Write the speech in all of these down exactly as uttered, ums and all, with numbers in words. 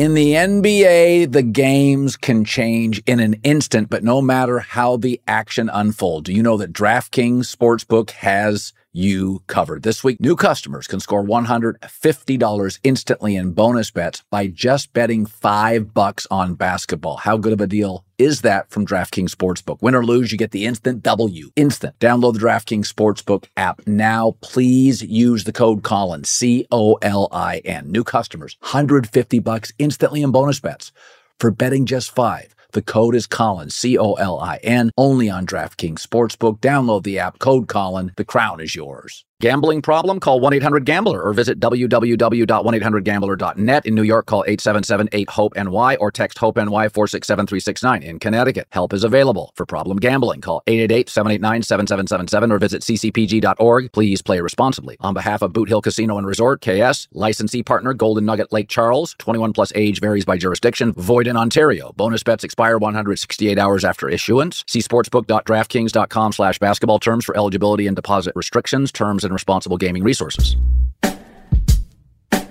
In the N B A, the games can change in an instant, but no matter how the action unfolds, you know that DraftKings Sportsbook has you covered. This week, new customers can score one hundred fifty dollars instantly in bonus bets by just betting five bucks on basketball. How good of a deal is that from DraftKings Sportsbook? Win or lose, you get the instant W. Instant. Download the DraftKings Sportsbook app now. Please use the code Colin, C O L I N. New customers, one hundred fifty bucks instantly in bonus bets for betting just five. The code is Colin, C O L I N, only on DraftKings Sportsbook. Download the app, code Colin. The crown is yours. Gambling problem? Call one eight hundred gambler or visit w w w dot one eight hundred gambler dot net. In New York, call eight seven seven eight hope N Y or text hope N Y four six seven three six nine. In Connecticut, help is available. For problem gambling, call eight eight eight seven eight nine seven seven seven seven or visit c c p g dot org. Please play responsibly. On behalf of Boot Hill Casino and Resort, K S, licensee partner Golden Nugget Lake Charles, twenty-one plus age varies by jurisdiction, void in Ontario. Bonus bets expire one hundred sixty-eight hours after issuance. See sportsbook.draftkings.com slash basketball terms for eligibility and deposit restrictions, terms, and responsible gaming resources. All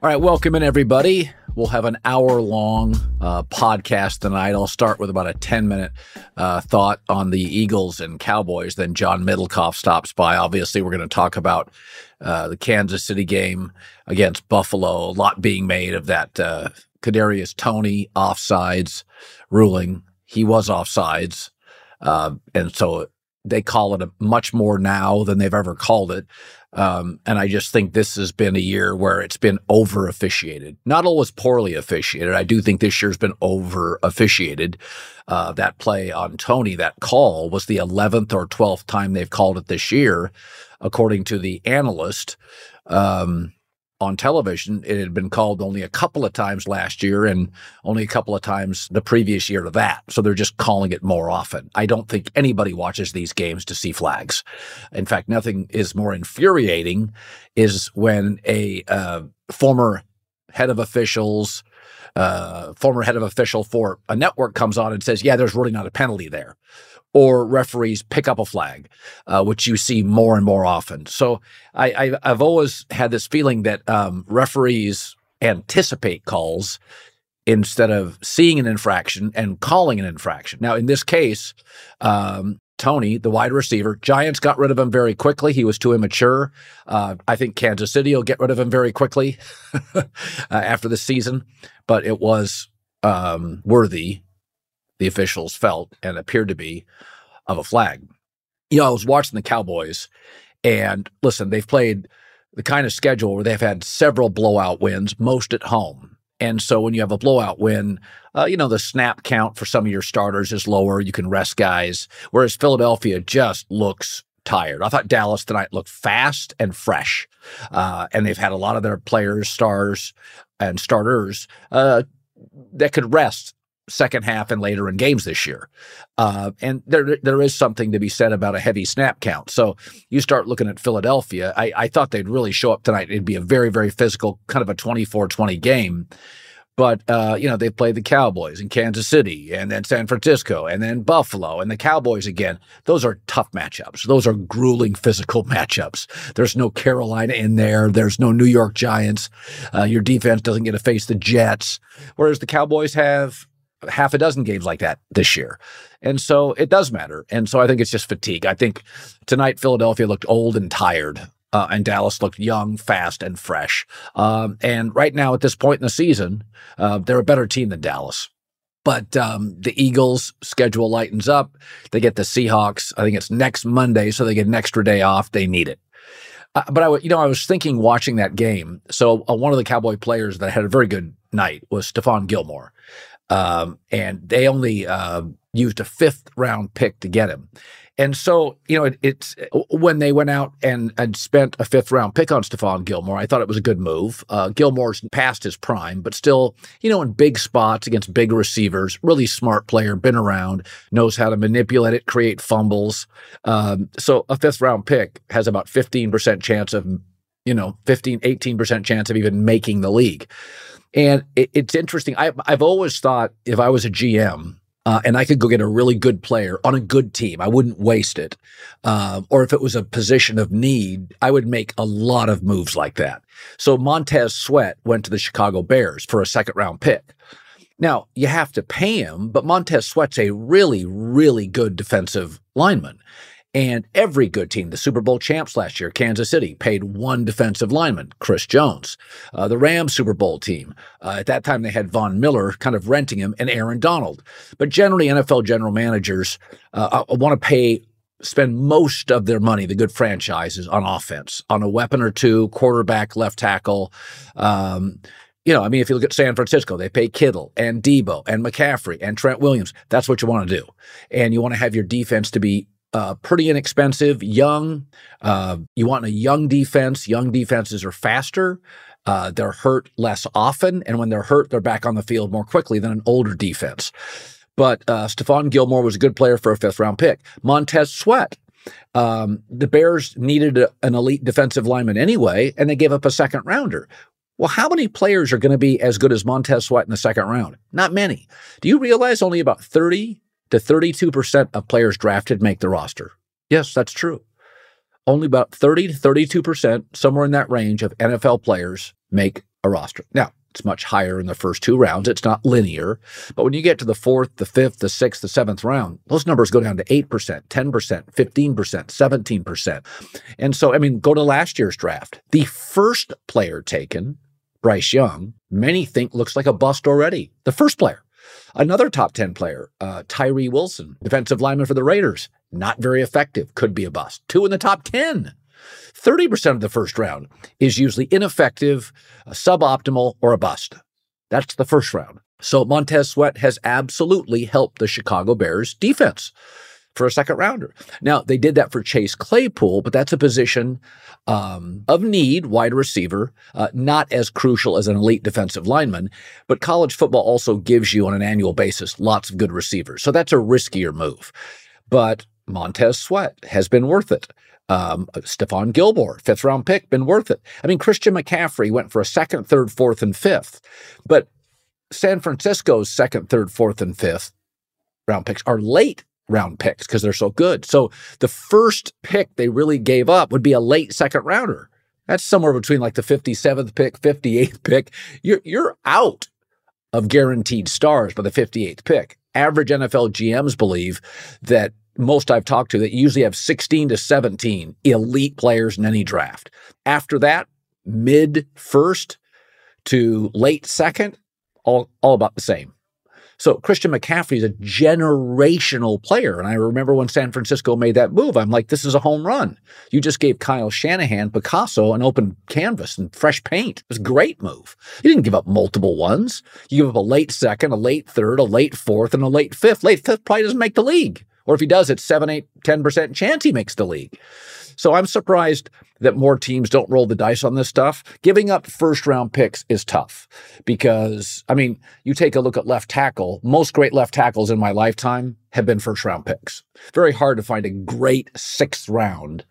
right, welcome in, everybody. We'll have an hour-long uh, podcast tonight. I'll start with about a ten-minute uh, thought on the Eagles and Cowboys. Then John Middlekauff stops by. Obviously, we're going to talk about uh, the Kansas City game against Buffalo. A lot being made of that uh, Kadarius Toney offsides ruling. He was offsides, uh, and so they call it a much more now than they've ever called it. Um, and I just think this has been a year where it's been over-officiated. Not always poorly officiated. I do think this year's been over-officiated. Uh, that play on Toney, that call, was the eleventh or twelfth time they've called it this year, according to the analyst. Um, on television, it had been called only a couple of times last year and only a couple of times the previous year to that. So they're just calling it more often. I don't think anybody watches these games to see flags. In fact, nothing is more infuriating is when a uh, former head of officials, uh, former head of official for a network comes on and says, yeah, there's really not a penalty there. Or referees pick up a flag, uh, which you see more and more often. So I, I, I've always had this feeling that um, referees anticipate calls instead of seeing an infraction and calling an infraction. Now, in this case, um, Toney, the wide receiver, Giants got rid of him very quickly. He was too immature. Uh, I think Kansas City will get rid of him very quickly uh, after the season. But it was um, worthy, the officials felt and appeared to be, of a flag. You know, I was watching the Cowboys, and listen, they've played the kind of schedule where they've had several blowout wins, most at home. And so when you have a blowout win, uh, you know, the snap count for some of your starters is lower. You can rest guys, whereas Philadelphia just looks tired. I thought Dallas tonight looked fast and fresh, uh, and they've had a lot of their players, stars, and starters uh, that could rest second half and later in games this year. Uh, and there there is something to be said about a heavy snap count. So you start looking at Philadelphia. I, I thought they'd really show up tonight. It'd be a very, very physical, kind of a twenty-four twenty game. But, uh, you know, they played the Cowboys in Kansas City and then San Francisco and then Buffalo and the Cowboys again. Those are tough matchups. Those are grueling physical matchups. There's no Carolina in there. There's no New York Giants. Uh, your defense doesn't get to face the Jets, whereas the Cowboys have half a dozen games like that this year. And so it does matter. And so I think it's just fatigue. I think tonight Philadelphia looked old and tired. Uh, and Dallas looked young, fast, and fresh. Um, and right now, at this point in the season, uh, they're a better team than Dallas. But um, the Eagles' schedule lightens up. They get the Seahawks. I think it's next Monday, so they get an extra day off. They need it. Uh, but, I, you know, I was thinking watching that game. So uh, one of the Cowboy players that had a very good night was Stephon Gilmore. Um, and they only uh, used a fifth-round pick to get him. And so, you know, it, it's when they went out and, and spent a fifth round pick on Stephon Gilmore, I thought it was a good move. Uh, Gilmore's past his prime, but still, you know, in big spots against big receivers, really smart player, been around, knows how to manipulate it, create fumbles. Um, so a fifth round pick has about fifteen percent chance of, you know, fifteen, eighteen percent chance of even making the league. And it, it's interesting. I, I've always thought if I was a G M, Uh, and I could go get a really good player on a good team, I wouldn't waste it. Uh, or if it was a position of need, I would make a lot of moves like that. So Montez Sweat went to the Chicago Bears for a second round pick. Now, you have to pay him, but Montez Sweat's a really, really good defensive lineman. And every good team, the Super Bowl champs last year, Kansas City, paid one defensive lineman, Chris Jones. Uh, the Rams Super Bowl team, uh, at that time they had Von Miller kind of renting him and Aaron Donald. But generally, N F L general managers uh, want to pay, spend most of their money, the good franchises, on offense, on a weapon or two, quarterback, left tackle. Um, you know, I mean, if you look at San Francisco, they pay Kittle and Debo and McCaffrey and Trent Williams. That's what you want to do. And you want to have your defense to be Uh, pretty inexpensive, young. Uh, you want a young defense. Young defenses are faster. Uh, they're hurt less often. And when they're hurt, they're back on the field more quickly than an older defense. But uh, Stephon Gilmore was a good player for a fifth round pick. Montez Sweat. Um, the Bears needed a, an elite defensive lineman anyway, and they gave up a second rounder. Well, how many players are going to be as good as Montez Sweat in the second round? Not many. Do you realize only about thirty to thirty-two percent of players drafted make the roster? Yes, that's true. Only about thirty to thirty-two percent, somewhere in that range, of N F L players make a roster. Now, it's much higher in the first two rounds. It's not linear. But when you get to the fourth, the fifth, the sixth, the seventh round, those numbers go down to eight percent, ten percent, fifteen percent, seventeen percent. And so, I mean, go to last year's draft. The first player taken, Bryce Young, many think looks like a bust already. The first player. Another top ten player, uh, Tyree Wilson, defensive lineman for the Raiders, not very effective, could be a bust. Two in the top ten. thirty percent of the first round is usually ineffective, suboptimal, or a bust. That's the first round. So Montez Sweat has absolutely helped the Chicago Bears defense for a second rounder. Now, they did that for Chase Claypool, but that's a position um, of need, wide receiver, uh, not as crucial as an elite defensive lineman. But college football also gives you on an annual basis lots of good receivers. So that's a riskier move. But Montez Sweat has been worth it. Um, Stephon Gilmore, fifth round pick, been worth it. I mean, Christian McCaffrey went for a second, third, fourth, and fifth. But San Francisco's second, third, fourth, and fifth round picks are late round picks because they're so good. So the first pick they really gave up would be a late second rounder. That's somewhere between like the fifty-seventh pick, fifty-eighth pick. You're, you're out of guaranteed stars by the fifty-eighth pick. Average N F L G Ms believe that most I've talked to that usually have sixteen to seventeen elite players in any draft. After that, mid first to late second, all, all about the same. So Christian McCaffrey is a generational player. And I remember when San Francisco made that move, I'm like, this is a home run. You just gave Kyle Shanahan, Picasso, an open canvas and fresh paint. It was a great move. You didn't give up multiple ones. You give up a late second, a late third, a late fourth, and a late fifth. Late fifth probably doesn't make the league. Or if he does, it's seven, eight, ten percent chance he makes the league. So I'm surprised that more teams don't roll the dice on this stuff. Giving up first-round picks is tough because, I mean, you take a look at left tackle. Most great left tackles in my lifetime have been first-round picks. Very hard to find a great sixth-round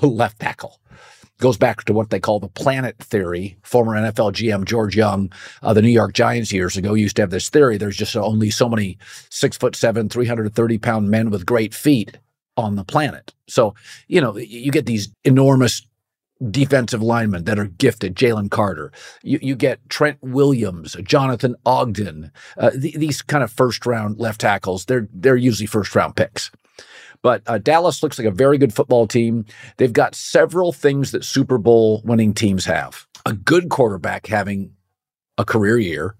left tackle. goes back to what they call the planet theory. Former N F L G M George Young, uh, the New York Giants years ago, used to have this theory. There's just only so many six foot seven, three hundred thirty pound men with great feet on the planet. So, you know, you get these enormous defensive linemen that are gifted, Jalen Carter. You, you get Trent Williams, Jonathan Ogden, uh, th- these kind of first round left tackles. They're, they're usually first round picks. But uh, Dallas looks like a very good football team. They've got several things that Super Bowl winning teams have. A good quarterback having a career year,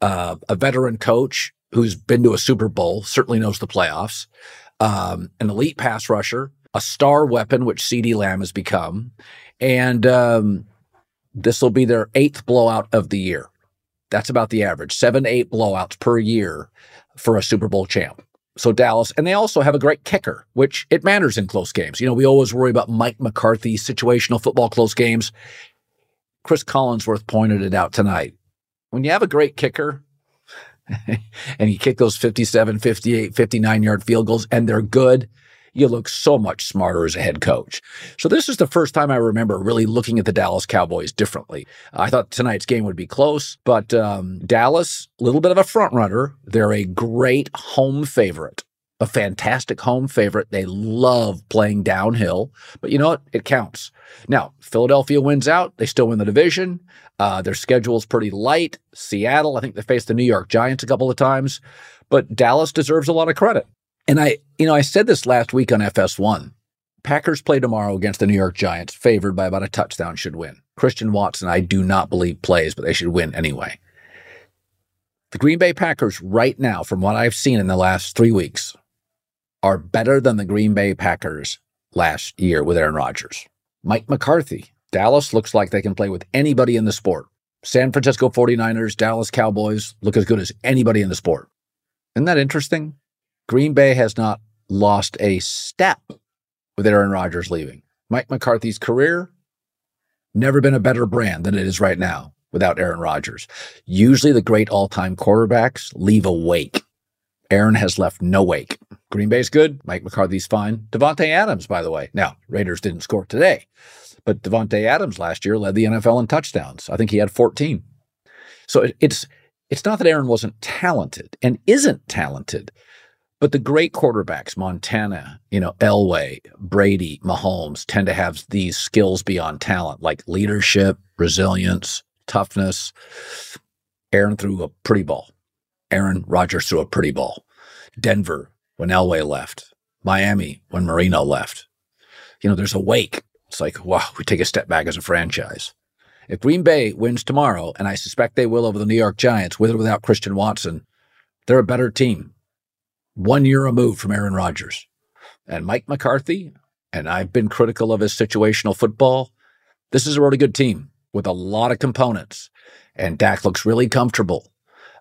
uh, a veteran coach who's been to a Super Bowl, certainly knows the playoffs, um, an elite pass rusher, a star weapon, which CeeDee Lamb has become, and um, this will be their eighth blowout of the year. That's about the average, seven, eight blowouts per year for a Super Bowl champ. So Dallas, and they also have a great kicker, which it matters in close games. You know, we always worry about Mike McCarthy, situational football, close games. Chris Collinsworth pointed it out tonight. When you have a great kicker and you kick those fifty-seven, fifty-eight, fifty-nine-yard field goals and they're good, you look so much smarter as a head coach. So this is the first time I remember really looking at the Dallas Cowboys differently. I thought tonight's game would be close, but um, Dallas, a little bit of a front runner. They're a great home favorite, a fantastic home favorite. They love playing downhill, but you know what? It counts. Now, Philadelphia wins out. They still win the division. Uh, their schedule's pretty light. Seattle, I think they faced the New York Giants a couple of times, but Dallas deserves a lot of credit. And I, you know, I said this last week on F S one. Packers play tomorrow against the New York Giants, favored by about a touchdown, should win. Christian Watson, I do not believe plays, but they should win anyway. The Green Bay Packers right now, from what I've seen in the last three weeks, are better than the Green Bay Packers last year with Aaron Rodgers. Mike McCarthy, Dallas looks like they can play with anybody in the sport. San Francisco forty-niners, Dallas Cowboys look as good as anybody in the sport. Isn't that interesting? Green Bay has not lost a step with Aaron Rodgers leaving. Mike McCarthy's career, never been a better brand than it is right now without Aaron Rodgers. Usually the great all-time quarterbacks leave a wake. Aaron has left no wake. Green Bay's good. Mike McCarthy's fine. Devontae Adams, by the way. Now, Raiders didn't score today, but Devontae Adams last year led the N F L in touchdowns. I think he had fourteen. So it's, it's not that Aaron wasn't talented and isn't talented, but the great quarterbacks, Montana, you know, Elway, Brady, Mahomes, tend to have these skills beyond talent, like leadership, resilience, toughness. Aaron threw a pretty ball. Aaron Rodgers threw a pretty ball. Denver, when Elway left. Miami, when Marino left. You know, there's a wake. It's like, wow, we take a step back as a franchise. If Green Bay wins tomorrow, and I suspect they will over the New York Giants, with or without Christian Watson, they're a better team. One year removed from Aaron Rodgers. And Mike McCarthy, and I've been critical of his situational football, this is a really good team with a lot of components. And Dak looks really comfortable.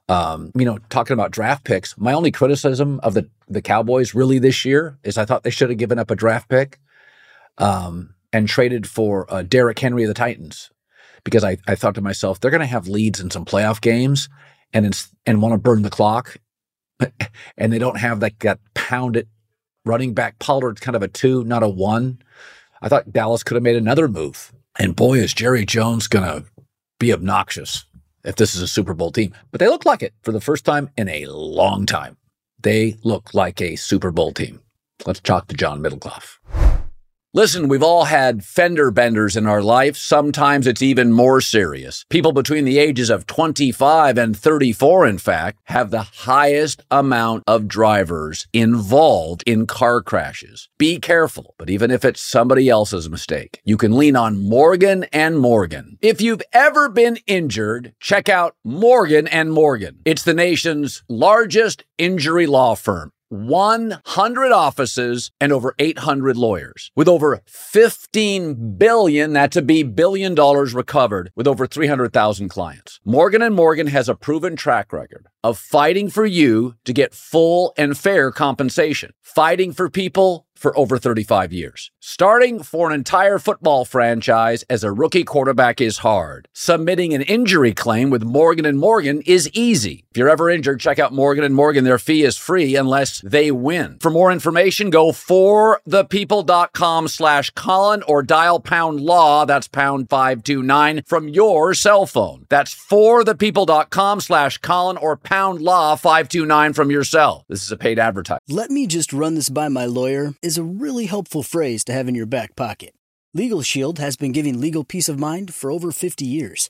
Um, you know, talking about draft picks, my only criticism of the, the Cowboys really this year is I thought they should have given up a draft pick um, and traded for uh, Derrick Henry of the Titans. Because I, I thought to myself, they're going to have leads in some playoff games and, in, and want to burn the clock. And they don't have that, that pounded running back. Pollard's kind of a two, not a one. I thought Dallas could have made another move. And boy, is Jerry Jones going to be obnoxious if this is a Super Bowl team. But they look like it for the first time in a long time. They look like a Super Bowl team. Let's talk to John Middlekauff. Listen, we've all had fender benders in our life. Sometimes it's even more serious. People between the ages of twenty-five and thirty-four, in fact, have the highest amount of drivers involved in car crashes. Be careful, but even if it's somebody else's mistake, you can lean on Morgan and Morgan. If you've ever been injured, check out Morgan and Morgan. It's the nation's largest injury law firm. one hundred offices and over eight hundred lawyers with over fifteen billion, that's a B, billion dollars recovered with over three hundred thousand clients. Morgan and Morgan has a proven track record of fighting for you to get full and fair compensation, fighting for people for over thirty-five years. Starting for an entire football franchise as a rookie quarterback is hard. Submitting an injury claim with Morgan and Morgan is easy. If you're ever injured, check out Morgan and Morgan. Their fee is free unless they win. For more information, go forthepeople.com slash Colin or dial pound law. That's pound five two nine from your cell phone. That's forthepeople.com slash Colin or pound law five two nine from your cell. This is a paid advertisement. Let me just run this by my lawyer is a really helpful phrase to have in your back pocket. Legal Shield has been giving legal peace of mind for over fifty years.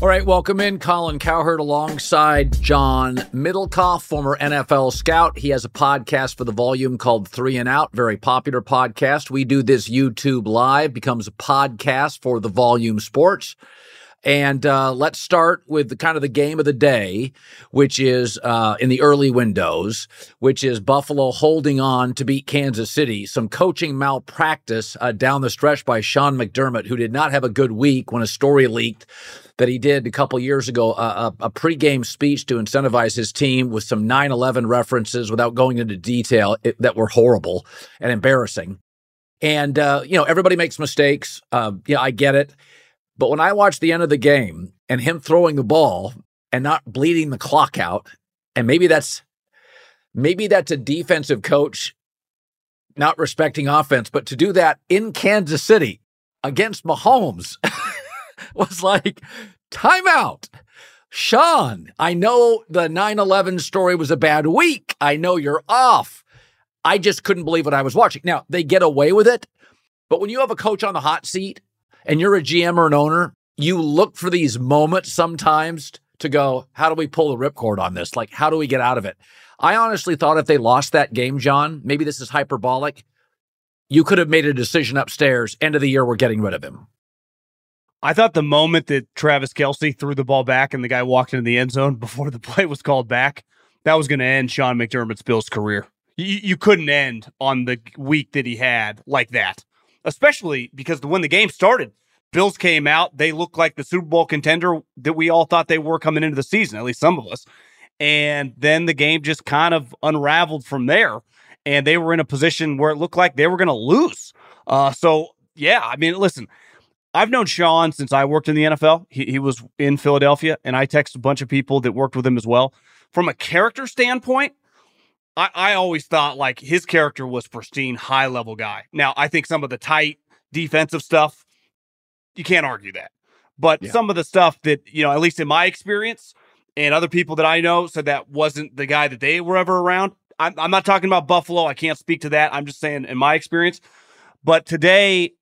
All right, welcome in Colin Cowherd alongside John Middlekauff, former N F L scout. He has a podcast for The Volume called Three and Out, very popular podcast. We do this YouTube live, becomes a podcast for The Volume Sports. And uh, let's start with the kind of the game of the day, which is uh, in the early windows, which is Buffalo holding on to beat Kansas City. Some coaching malpractice uh, down the stretch by Sean McDermott, who did not have a good week when a story leaked that he did a couple years ago, a, a pregame speech to incentivize his team with some nine eleven references without going into detail it, that were horrible and embarrassing. And, uh, you know, everybody makes mistakes. Uh, yeah, I get it. But when I watched the end of the game and him throwing the ball and not bleeding the clock out, and maybe that's maybe that's a defensive coach not respecting offense, but to do that in Kansas City against Mahomes was like, timeout. Sean, I know the nine eleven story was a bad week. I know you're off. I just couldn't believe what I was watching. Now, they get away with it, but when you have a coach on the hot seat, and you're a G M or an owner, you look for these moments sometimes to go, how do we pull the ripcord on this? Like, how do we get out of it? I honestly thought if they lost that game, John, maybe this is hyperbolic, you could have made a decision upstairs, end of the year, we're getting rid of him. I thought the moment that Travis Kelce threw the ball back and the guy walked into the end zone before the play was called back, that was going to end Sean McDermott's Bills career. You, you couldn't end on the week that he had like that. Especially because when the game started, Bills came out. They looked like the Super Bowl contender that we all thought they were coming into the season, at least some of us. And then the game just kind of unraveled from there. And they were in a position where it looked like they were going to lose. Uh, so, yeah, I mean, listen, I've known Sean since I worked in the N F L. He, he was in Philadelphia, and I texted a bunch of people that worked with him as well. From a character standpoint, I, I always thought like his character was pristine, high level guy. Now, I think some of the tight defensive stuff, you can't argue that. But yeah. some of the stuff that, you know, at least in my experience and other people that I know said that wasn't the guy that they were ever around. I'm, I'm not talking about Buffalo. I can't speak to that. I'm just saying in my experience. But today,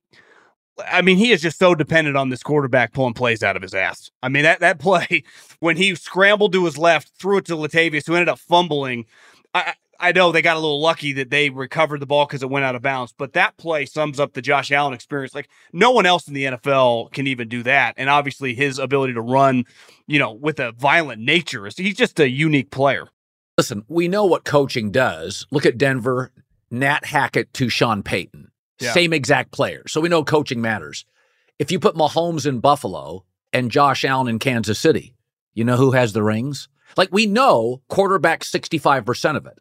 I mean, he is just so dependent on this quarterback pulling plays out of his ass. I mean, that that play when he scrambled to his left, threw it to Latavius, who ended up fumbling. I, I know they got a little lucky that they recovered the ball because it went out of bounds, but that play sums up the Josh Allen experience. Like, no one else in the N F L can even do that. And obviously his ability to run, you know, with a violent nature, is he's just a unique player. Listen, we know what coaching does. Look at Denver, Nat Hackett to Sean Payton. Yeah. Same exact player. So we know coaching matters. If you put Mahomes in Buffalo and Josh Allen in Kansas City, you know who has the rings? Like, we know quarterback sixty-five percent of it,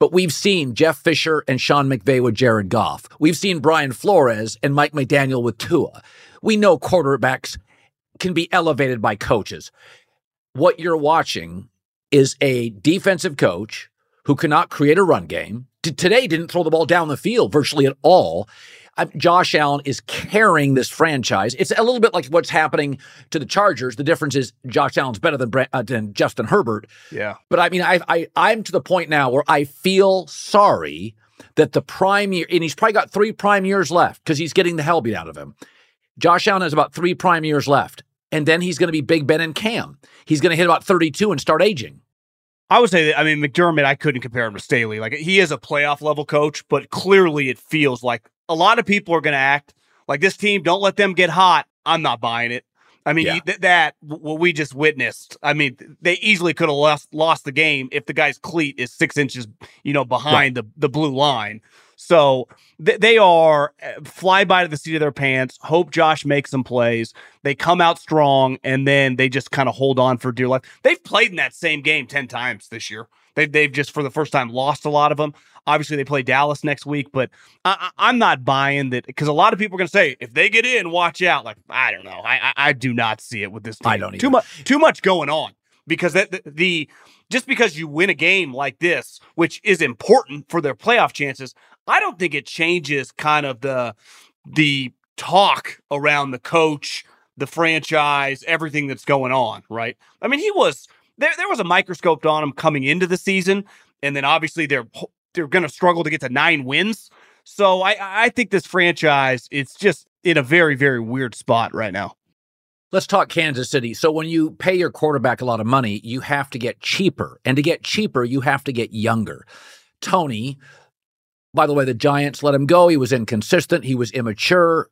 but we've seen Jeff Fisher and Sean McVay with Jared Goff. We've seen Brian Flores and Mike McDaniel with Tua. We know quarterbacks can be elevated by coaches. What you're watching is a defensive coach who cannot create a run game. T- today didn't throw the ball down the field virtually at all. I'm, Josh Allen is carrying this franchise. It's a little bit like what's happening to the Chargers. The difference is Josh Allen's better than Brent, uh, than Justin Herbert. Yeah. But I mean, I, I, I'm to the point now where I feel sorry that the prime year, and he's probably got three prime years left because he's getting the hell beat out of him. Josh Allen has about three prime years left, and then he's going to be Big Ben and Cam. He's going to hit about thirty-two and start aging. I would say that, I mean, McDermott, I couldn't compare him to Staley. Like, he is a playoff level coach, but clearly it feels like a lot of people are going to act like this team, don't let them get hot. I'm not buying it. I mean, yeah. th- that, what we just witnessed, I mean, they easily could have lost, lost the game if the guy's cleat is six inches, you know, behind yeah. the, the blue line. So th- they are fly by to the seat of their pants, hope Josh makes some plays. They come out strong, and then they just kind of hold on for dear life. They've played in that same game ten times this year. They, they've just, for the first time, lost a lot of them. Obviously, they play Dallas next week, but I, I, I'm not buying that because a lot of people are going to say, if they get in, watch out. Like, I don't know. I, I, I do not see it with this team. I don't either. Too much, too much going on because that, the, the just because you win a game like this, which is important for their playoff chances, I don't think it changes kind of the the talk around the coach, the franchise, everything that's going on, right? I mean, he was... There, there was a microscope on them coming into the season, and then obviously they're they're going to struggle to get to nine wins. So I, I think this franchise, it's just in a very, very weird spot right now. Let's talk Kansas City. So when you pay your quarterback a lot of money, you have to get cheaper. And to get cheaper, you have to get younger. Toney, by the way, the Giants let him go. He was inconsistent. He was immature.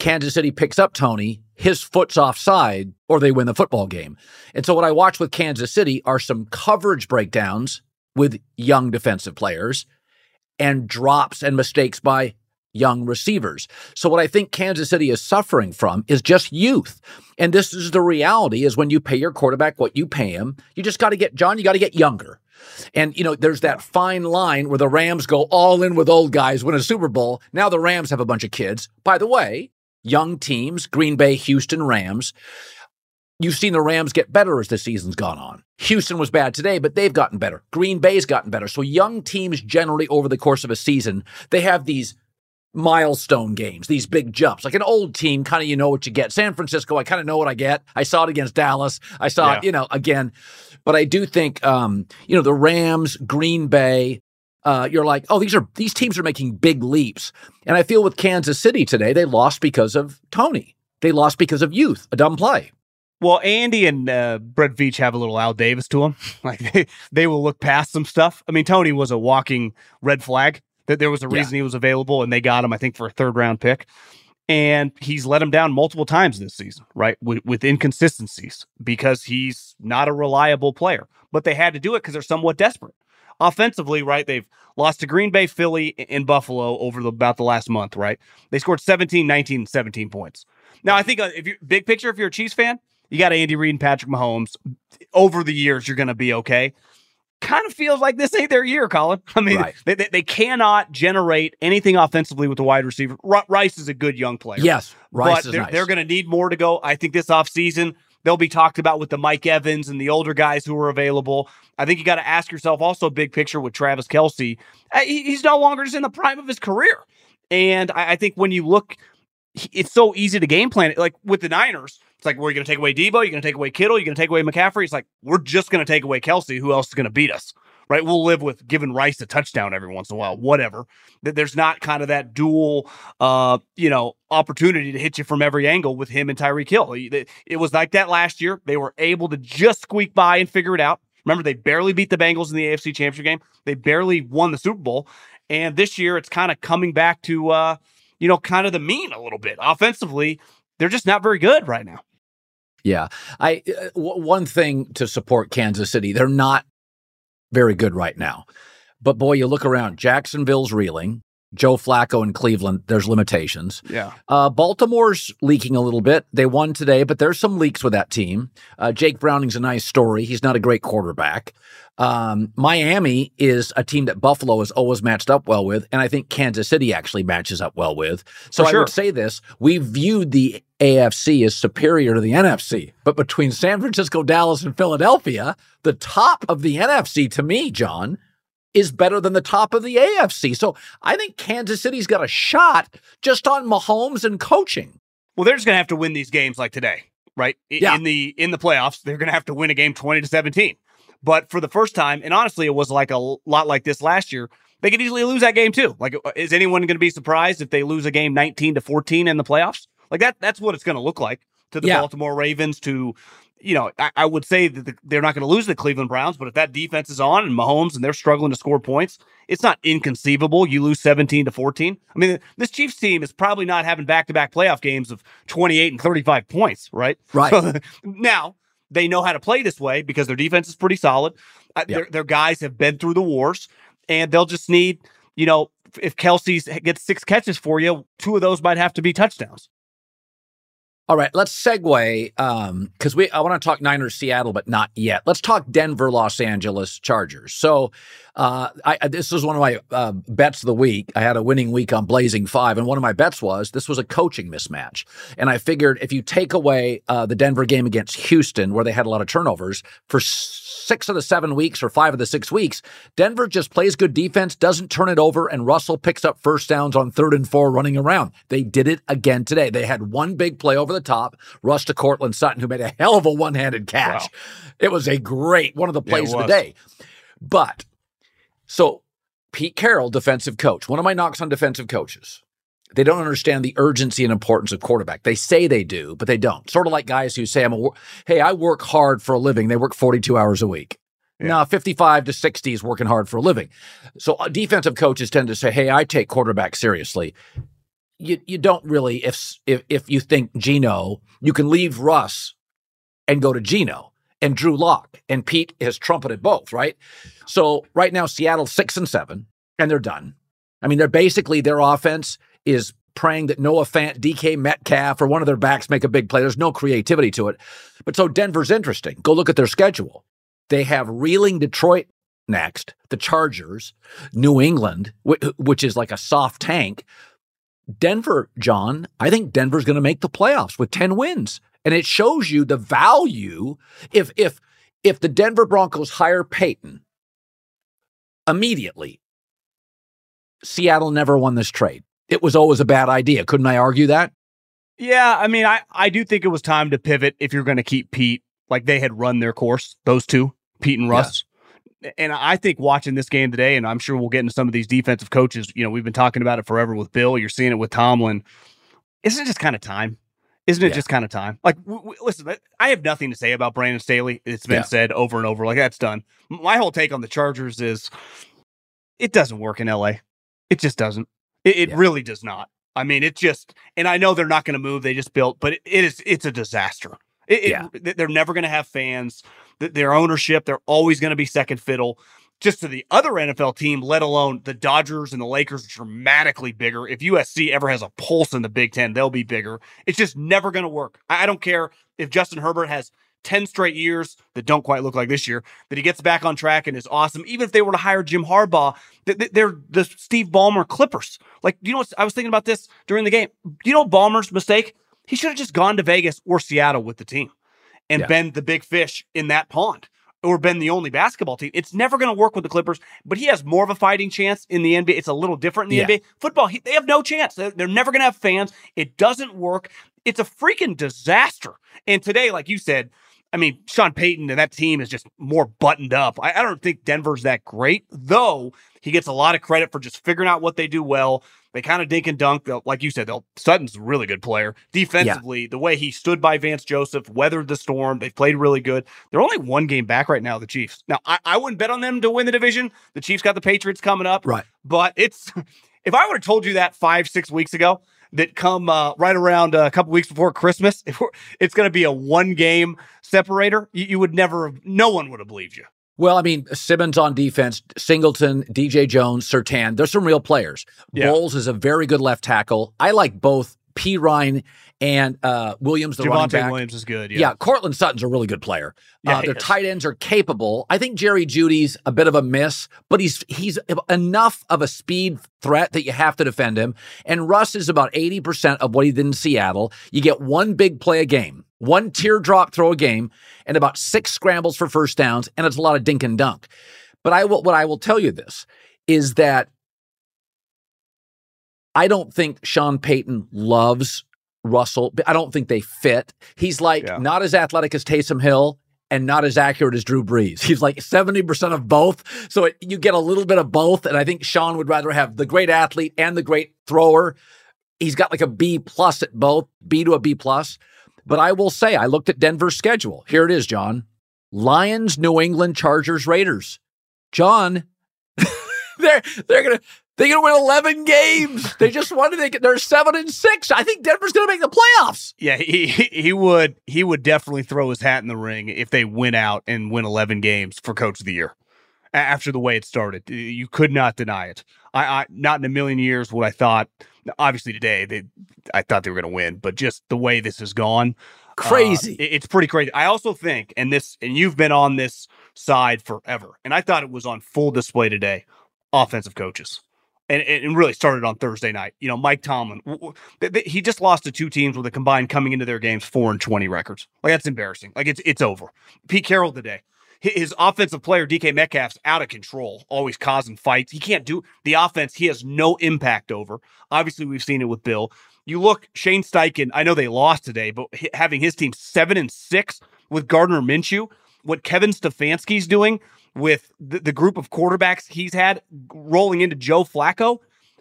Kansas City picks up Toney, his foot's offside, or they win the football game. And so what I watch with Kansas City are some coverage breakdowns with young defensive players and drops and mistakes by young receivers. So what I think Kansas City is suffering from is just youth. And this is the reality is when you pay your quarterback what you pay him, you just got to get, John, you got to get younger. And, you know, there's that fine line where the Rams go all in with old guys, win a Super Bowl. Now the Rams have a bunch of kids. By the way, young teams, Green Bay, Houston, Rams. You've seen the Rams get better as the season's gone on. Houston was bad today, but they've gotten better. Green Bay's gotten better. So young teams generally over the course of a season, they have these milestone games, these big jumps. Like an old team, kind of you know what you get. San Francisco, I kind of know what I get. I saw it against Dallas. I saw yeah. it, you know, again. But I do think, um, you know, the Rams, Green Bay, Uh, you're like, oh, these are these teams are making big leaps. And I feel with Kansas City today, they lost because of Toney. They lost because of youth, a dumb play. Well, Andy and uh, Brett Veach have a little Al Davis to them. Like they, they will look past some stuff. I mean, Toney was a walking red flag. That there was a reason yeah. he was available, and they got him, I think, for a third round pick. And he's let him down multiple times this season, right? With, with inconsistencies because he's not a reliable player. But they had to do it because they're somewhat desperate. Offensively, right, they've lost to Green Bay, Philly, and Buffalo over the, about the last month, right? They scored seventeen, nineteen, and seventeen points. Now, I think if you big picture, if you're a Chiefs fan, you got Andy Reid and Patrick Mahomes. Over the years, you're going to be okay. Kind of feels like this ain't their year, Colin. I mean, right. they, they they cannot generate anything offensively with the wide receiver. R- Rice is a good young player. Yes, Rice but is they're, nice. They're going to need more to go. I think this offseason, They'll be talked about with the Mike Evans and the older guys who are available. I think you got to ask yourself also big picture with Travis Kelce. He's no longer just in the prime of his career. And I think when you look, it's so easy to game plan it. Like with the Niners, it's like, we're going to take away Debo. You're going to take away Kittle. You're going to take away McCaffrey. It's like, we're just going to take away Kelce. Who else is going to beat us? Right? We'll live with giving Rice a touchdown every once in a while, whatever. There's not kind of that dual, uh, you know, opportunity to hit you from every angle with him and Tyreek Hill. It was like that last year. They were able to just squeak by and figure it out. Remember, they barely beat the Bengals in the A F C Championship game. They barely won the Super Bowl. And this year, it's kind of coming back to, uh, you know, kind of the mean a little bit. Offensively, they're just not very good right now. Yeah. I uh, w- one thing to support Kansas City, they're not very good right now. But boy, you look around, Jacksonville's reeling. Joe Flacco in Cleveland, there's limitations. Yeah. Uh, Baltimore's leaking a little bit. They won today, but there's some leaks with that team. Uh, Jake Browning's a nice story. He's not a great quarterback. Um, Miami is a team that Buffalo has always matched up well with, and I think Kansas City actually matches up well with. So sure. I would say this, we viewed the A F C is superior to the N F C. But between San Francisco, Dallas, and Philadelphia, the top of the N F C, to me, John, is better than the top of the A F C. So I think Kansas City's got a shot just on Mahomes and coaching. Well, they're just going to have to win these games like today, right? In, yeah. in the in the playoffs, they're going to have to win a game twenty to seventeen. But for the first time, and honestly, it was like a lot like this last year, they could easily lose that game too. Like, is anyone going to be surprised if they lose a game nineteen to fourteen in the playoffs? Like that, that's what it's going to look like to the yeah. Baltimore Ravens, to, you know, I, I would say that the, they're not going to lose the Cleveland Browns, but if that defense is on and Mahomes and they're struggling to score points, it's not inconceivable you lose seventeen to fourteen. I mean, this Chiefs team is probably not having back-to-back playoff games of twenty-eight and thirty-five points, right? Right. So, now, they know how to play this way because their defense is pretty solid. Yep. Their, their guys have been through the wars, and they'll just need, you know, if Kelce gets six catches for you, two of those might have to be touchdowns. All right, let's segue, um, because we I want to talk Niners-Seattle, but not yet. Let's talk Denver-Los Angeles Chargers. So uh, I, this is one of my uh, bets of the week. I had a winning week on Blazing Five, and one of my bets was this was a coaching mismatch. And I figured if you take away uh, the Denver game against Houston, where they had a lot of turnovers, for six of the seven weeks or five of the six weeks, Denver just plays good defense, doesn't turn it over, and Russell picks up first downs on third and four running around. They did it again today. They had one big play over the top, rush to Cortland Sutton, who made a hell of a one-handed catch. Wow. It was a great one of the plays yeah, of the day. But so Pete Carroll, defensive coach, one of my knocks on defensive coaches, they don't understand the urgency and importance of quarterback. They say they do, but they don't. Sort of like guys who say, I'm a, hey, I work hard for a living. They work forty-two hours a week. Yeah. Now, fifty-five to sixty is working hard for a living. So defensive coaches tend to say, hey, I take quarterback seriously. You you don't really, if, if if you think Geno, you can leave Russ and go to Geno and Drew Lock, and Pete has trumpeted both, right? So right now, Seattle's six and seven, and they're done. I mean, they're basically, their offense is praying that Noah Fant, D K Metcalf, or one of their backs make a big play. There's no creativity to it. But so Denver's interesting. Go look at their schedule. They have reeling Detroit next, the Chargers, New England, which is like a soft tank. Denver, John, I think Denver's going to make the playoffs with ten wins. And it shows you the value. If if if the Denver Broncos hire Peyton immediately, Seattle never won this trade. It was always a bad idea. Couldn't I argue that? Yeah, I mean, I, I do think it was time to pivot if you're going to keep Pete. Like, they had run their course, those two, Pete and Russ. Yeah. And I think watching this game today, and I'm sure we'll get into some of these defensive coaches, you know, we've been talking about it forever with Bill. You're seeing it with Tomlin. Isn't it just kind of time? Isn't it yeah. just kind of time? Like, w- w- listen, I have nothing to say about Brandon Staley. It's been yeah. said over and over. Like, that's done. My whole take on the Chargers is it doesn't work in L A. It just doesn't. It, it yeah. really does not. I mean, it just, and I know they're not going to move. They just built, but it, it is, it's a disaster. It, yeah. it, they're never going to have fans. Their ownership, they're always going to be second fiddle just to the other N F L team, let alone the Dodgers and the Lakers, dramatically bigger. If U S C ever has a pulse in the Big Ten, they'll be bigger. It's just never going to work. I don't care if Justin Herbert has ten straight years that don't quite look like this year, that he gets back on track and is awesome. Even if they were to hire Jim Harbaugh, they're the Steve Ballmer Clippers. Like, you know what? I was thinking about this during the game. You know Ballmer's mistake? He should have just gone to Vegas or Seattle with the team. and yeah. been the big fish in that pond or been the only basketball team. It's never going to work with the Clippers, but he has more of a fighting chance in the N B A. It's a little different in the yeah. N B A. Football, he, they have no chance. They're, they're never going to have fans. It doesn't work. It's a freaking disaster. And today, like you said, I mean, Sean Payton and that team is just more buttoned up. I, I don't think Denver's that great, though he gets a lot of credit for just figuring out what they do well. They kind of dink and dunk. They'll, like you said, they'll, Sutton's a really good player. Defensively, yeah. the way he stood by Vance Joseph, weathered the storm, they've played really good. They're only one game back right now, the Chiefs. Now, I, I wouldn't bet on them to win the division. The Chiefs got the Patriots coming up. Right. But it's if I would have told you that five, six weeks ago, that come uh, right around a couple weeks before Christmas, if we're, it's going to be a one-game separator, you, you would never have, no one would have believed you. Well, I mean, Simmons on defense, Singleton, D J Jones, Surtain, there's some real players. Yeah. Bowles is a very good left tackle. I like both P. Ryan and uh, Williams, the Javonte running back. Williams is good, yeah. Yeah, Cortland Sutton's a really good player. Yeah, uh, their is. tight ends are capable. I think Jerry Jeudy's a bit of a miss, but he's he's enough of a speed threat that you have to defend him. And Russ is about eighty percent of what he did in Seattle. You get one big play a game, one teardrop throw a game, and about six scrambles for first downs, and it's a lot of dink and dunk. But I will, what I will tell you this is that I don't think Sean Payton loves Russell. I don't think they fit. He's like yeah. not as athletic as Taysom Hill and not as accurate as Drew Brees. He's like seventy percent of both. So it, you get a little bit of both. And I think Sean would rather have the great athlete and the great thrower. He's got like a B plus at both, B to a B plus. But I will say, I looked at Denver's schedule. Here it is, John. Lions, New England, Chargers, Raiders. John, they're, they're going to... They're going to win eleven games. They just won. They they're seven and six. I think Denver's going to make the playoffs. Yeah, he he would he would definitely throw his hat in the ring if they went out and win eleven games for Coach of the Year. After the way it started, you could not deny it. I, I not in a million years would I thought. Obviously today they I thought they were going to win, but just the way this has gone, crazy. Uh, it, it's pretty crazy. I also think, and this and you've been on this side forever, and I thought it was on full display today. Offensive coaches. And it really started on Thursday night. You know, Mike Tomlin, he just lost to two teams with a combined coming into their games four and twenty records. Like, that's embarrassing. Like, it's it's over. Pete Carroll today. His offensive player, D K Metcalf's out of control, always causing fights. He can't do the offense. He has no impact over. Obviously, we've seen it with Bill. You look, Shane Steichen, I know they lost today, but having his team seven and six with Gardner Minshew, what Kevin Stefanski's doing with the, the group of quarterbacks he's had rolling into Joe Flacco.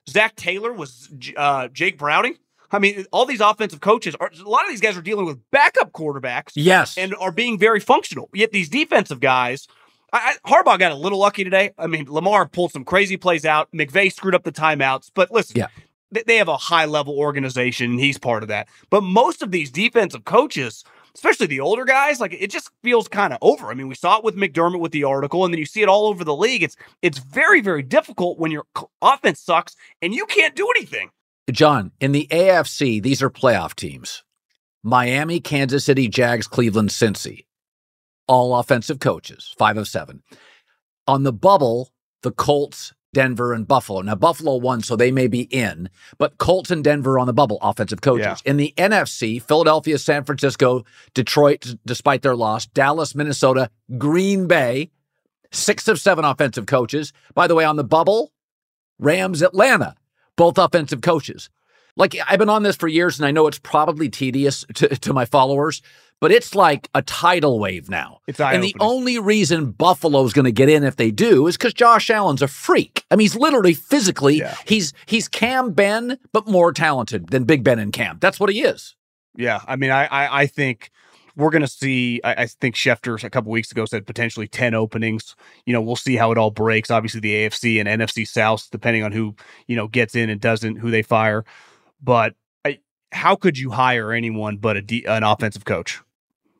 Zach Taylor was uh, Jake Browning. I mean, all these offensive coaches, are, a lot of these guys are dealing with backup quarterbacks yes. and are being very functional. Yet these defensive guys, I, I, Harbaugh got a little lucky today. I mean, Lamar pulled some crazy plays out. McVay screwed up the timeouts. But listen, yeah. they, they have a high-level organization, and he's part of that. But most of these defensive coaches, especially the older guys, like it just feels kind of over. I mean, we saw it with McDermott with the article, and then you see it all over the league. It's it's very, very difficult when your offense sucks and you can't do anything. John, in the A F C, these are playoff teams. Miami, Kansas City, Jags, Cleveland, Cincy. All offensive coaches, five of seven. On the bubble, the Colts, Denver, and Buffalo. Now, Buffalo won, so they may be in, but Colts and Denver on the bubble, offensive coaches. Yeah. In the N F C, Philadelphia, San Francisco, Detroit, despite their loss, Dallas, Minnesota, Green Bay, six of seven offensive coaches. By the way, on the bubble, Rams, Atlanta, both offensive coaches. Like, I've been on this for years, and I know it's probably tedious to, to my followers, but it's like a tidal wave now. It's and the only reason Buffalo's going to get in if they do is because Josh Allen's a freak. I mean, he's literally physically, yeah. he's he's Cam Ben, but more talented than Big Ben and Cam. That's what he is. Yeah, I mean, I I, I think we're going to see, I, I think Schefter a couple weeks ago said potentially ten openings. You know, we'll see how it all breaks. Obviously, the A F C and N F C South, depending on who, you know, gets in and doesn't, who they fire. But I, how could you hire anyone but a D, an offensive coach,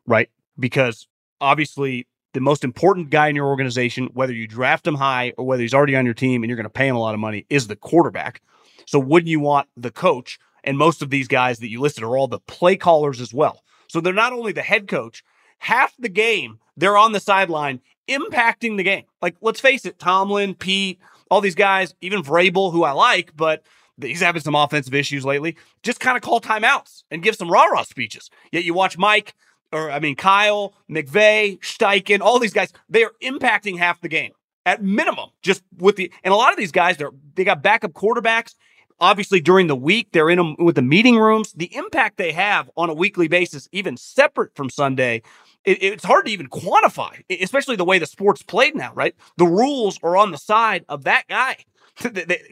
right? Because obviously the most important guy in your organization, whether you draft him high or whether he's already on your team and you're going to pay him a lot of money, is the quarterback. So wouldn't you want the coach? And most of these guys that you listed are all the play callers as well. So they're not only the head coach, half the game, they're on the sideline impacting the game. Like, let's face it, Tomlin, Pete, all these guys, even Vrabel, who I like, but he's having some offensive issues lately, just kind of call timeouts and give some rah-rah speeches. Yet you watch Mike or I mean, Kyle, McVay, Steichen, all these guys, they are impacting half the game at minimum, just with the, and a lot of these guys, they're, they got backup quarterbacks. Obviously, during the week, they're in them with the meeting rooms. The impact they have on a weekly basis, even separate from Sunday, it, it's hard to even quantify, especially the way the sport's played now, right? The rules are on the side of that guy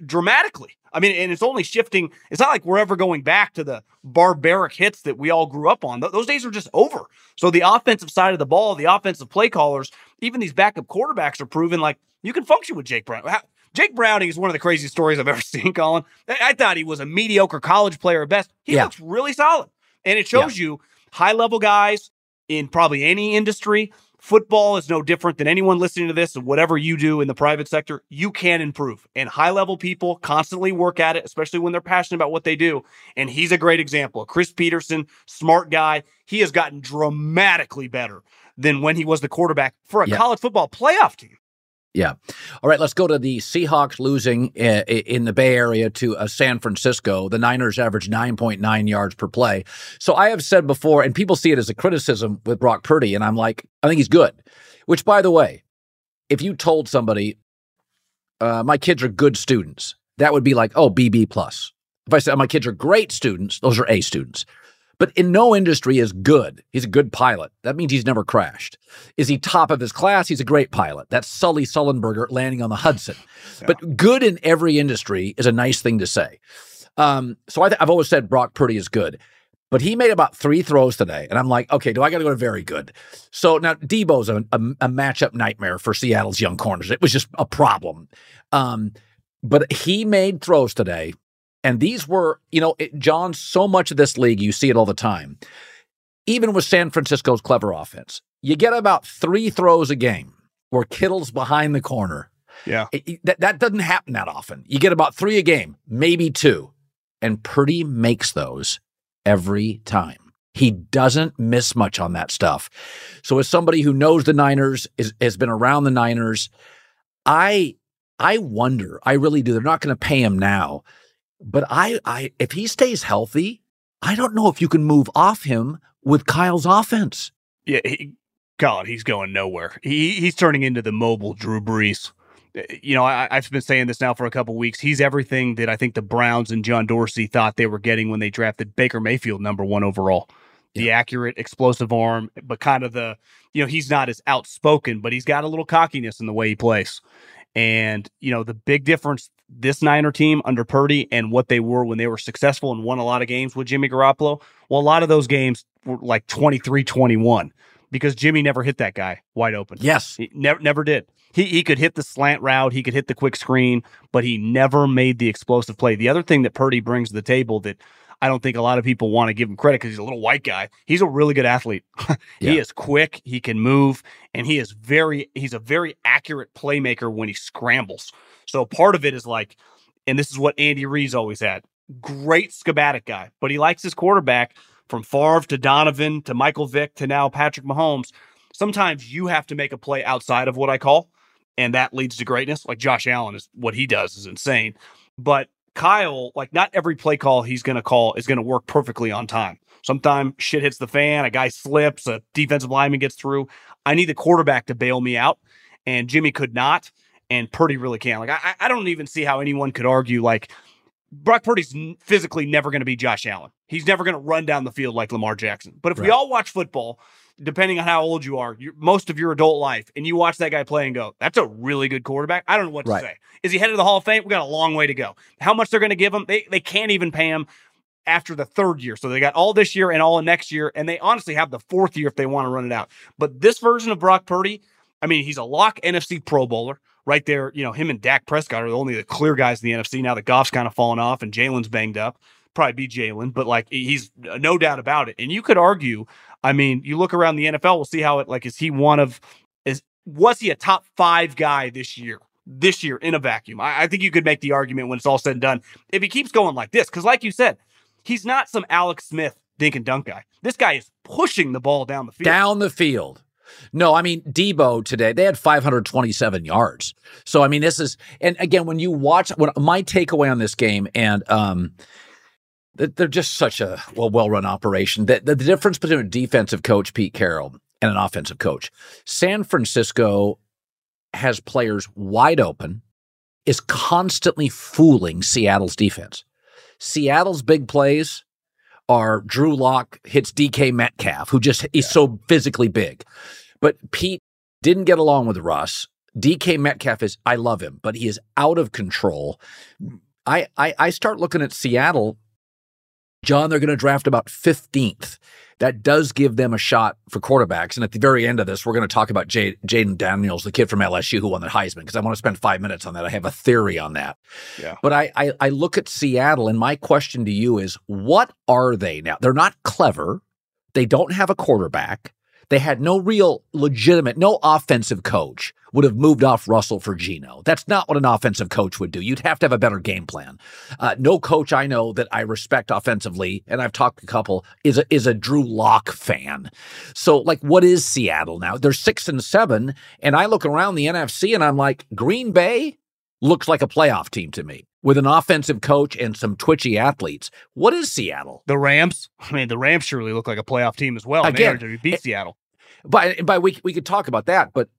dramatically. I mean, and it's only shifting. It's not like we're ever going back to the barbaric hits that we all grew up on. Th- those days are just over. So the offensive side of the ball, the offensive play callers, even these backup quarterbacks are proven like you can function with Jake Brown. How- Jake Browning is one of the craziest stories I've ever seen, Colin. I thought he was a mediocre college player at best. He yeah. looks really solid. And it shows yeah. you high-level guys in probably any industry. Football is no different than anyone listening to this. And whatever you do in the private sector, you can improve. And high-level people constantly work at it, especially when they're passionate about what they do. And he's a great example. Chris Peterson, smart guy. He has gotten dramatically better than when he was the quarterback for a yeah. college football playoff team. Yeah. All right, let's go to the Seahawks losing in the Bay Area to uh, San Francisco. The Niners averaged nine point nine yards per play. So I have said before, and people see it as a criticism with Brock Purdy, and I'm like, I think he's good. Which, by the way, if you told somebody, uh, my kids are good students, that would be like, oh, B B plus. If I said my kids are great students, those are A students. But in no industry is good. He's a good pilot. That means he's never crashed. Is he top of his class? He's a great pilot. That's Sully Sullenberger landing on the Hudson. Yeah. But good in every industry is a nice thing to say. Um, so I th- I've always said Brock Purdy is good. But he made about three throws today. And I'm like, okay, do I got to go to very good? So now Debo's a, a, a matchup nightmare for Seattle's young corners. It was just a problem. Um, but he made throws today. And these were, you know, it, John, so much of this league, you see it all the time. Even with San Francisco's clever offense, you get about three throws a game where Kittle's behind the corner. Yeah. It, it, that, that doesn't happen that often. You get about three a game, maybe two. And Purdy makes those every time. He doesn't miss much on that stuff. So as somebody who knows the Niners, is, has been around the Niners, I, I wonder, I really do. They're not going to pay him now. But I, I, if he stays healthy, I don't know if you can move off him with Kyle's offense. Yeah, he, God, he's going nowhere. He he's turning into the mobile Drew Brees. You know, I, I've been saying this now for a couple of weeks. He's everything that I think the Browns and John Dorsey thought they were getting when they drafted Baker Mayfield number one overall. The yeah. accurate, explosive arm, but kind of the, you know, he's not as outspoken, but he's got a little cockiness in the way he plays. And, you know, the big difference this Niner team under Purdy and what they were when they were successful and won a lot of games with Jimmy Garoppolo, well, a lot of those games were like twenty-three twenty-one because Jimmy never hit that guy wide open. Yes. He never never did. He he could hit the slant route, he could hit the quick screen, but he never made the explosive play. The other thing that Purdy brings to the table that I don't think a lot of people want to give him credit because he's a little white guy. He's a really good athlete. He yeah. is quick. He can move. And he is very, he's a very accurate playmaker when he scrambles. So part of it is like, and this is what Andy Reid's always had, great schematic guy, but he likes his quarterback from Favre to Donovan to Michael Vick to now Patrick Mahomes. Sometimes you have to make a play outside of what I call, and that leads to greatness. Like Josh Allen is what he does is insane. But Kyle, like not every play call he's going to call is going to work perfectly on time. Sometimes shit hits the fan, a guy slips, a defensive lineman gets through. I need the quarterback to bail me out, and Jimmy could not, and Purdy really can. Like I, I don't even see how anyone could argue like Brock Purdy's physically never going to be Josh Allen. He's never going to run down the field like Lamar Jackson. But if right. we all watch football, depending on how old you are, most of your adult life, and you watch that guy play and go, that's a really good quarterback. I don't know what to right. say. Is he headed to the Hall of Fame? We got a long way to go. How much they're going to give him? They they can't even pay him after the third year. So they got all this year and all next year, and they honestly have the fourth year if they want to run it out. But this version of Brock Purdy, I mean, he's a lock N F C Pro Bowler. Right there, you know, him and Dak Prescott are the only the clear guys in the N F C. Now that Goff's kind of fallen off and Jalen's banged up. Probably be Jalen, but like he's no doubt about it. And you could argue, I mean, you look around the N F L, we'll see how it like, is he one of, is, was he a top five guy this year, this year in a vacuum? I, I think you could make the argument when it's all said and done, if he keeps going like this, because like you said, he's not some Alex Smith dink and dunk guy. This guy is pushing the ball down the field. Down the field. No, I mean, Debo today, they had five hundred twenty-seven yards. So, I mean, this is, and again, when you watch, when my takeaway on this game, and, um, They're just such a well, well-run operation. The, the difference between a defensive coach, Pete Carroll, and an offensive coach, San Francisco has players wide open, is constantly fooling Seattle's defense. Seattle's big plays are Drew Lock hits D K Metcalf, who just is so physically big. But Pete didn't get along with Russ. D K Metcalf is, I love him, but he is out of control. I, I, I start looking at Seattle. John, they're going to draft about fifteenth. That does give them a shot for quarterbacks. And at the very end of this, we're going to talk about J- Jaden Daniels, the kid from L S U who won the Heisman, because I want to spend five minutes on that. I have a theory on that. Yeah. But I, I, I look at Seattle, and my question to you is, what are they now? They're not clever. They don't have a quarterback. They had no real legitimate, no offensive coach would have moved off Russell for Geno. That's not what an offensive coach would do. You'd have to have a better game plan. Uh, no coach I know that I respect offensively, and I've talked to a couple, is a, is a Drew Lock fan. So, like, what is Seattle now? They're six and seven, and I look around the N F C, and I'm like, Green Bay looks like a playoff team to me, with an offensive coach and some twitchy athletes. What is Seattle? The Rams. I mean, the Rams surely look like a playoff team as well. Again, they beat Seattle. By by we we could talk about that, but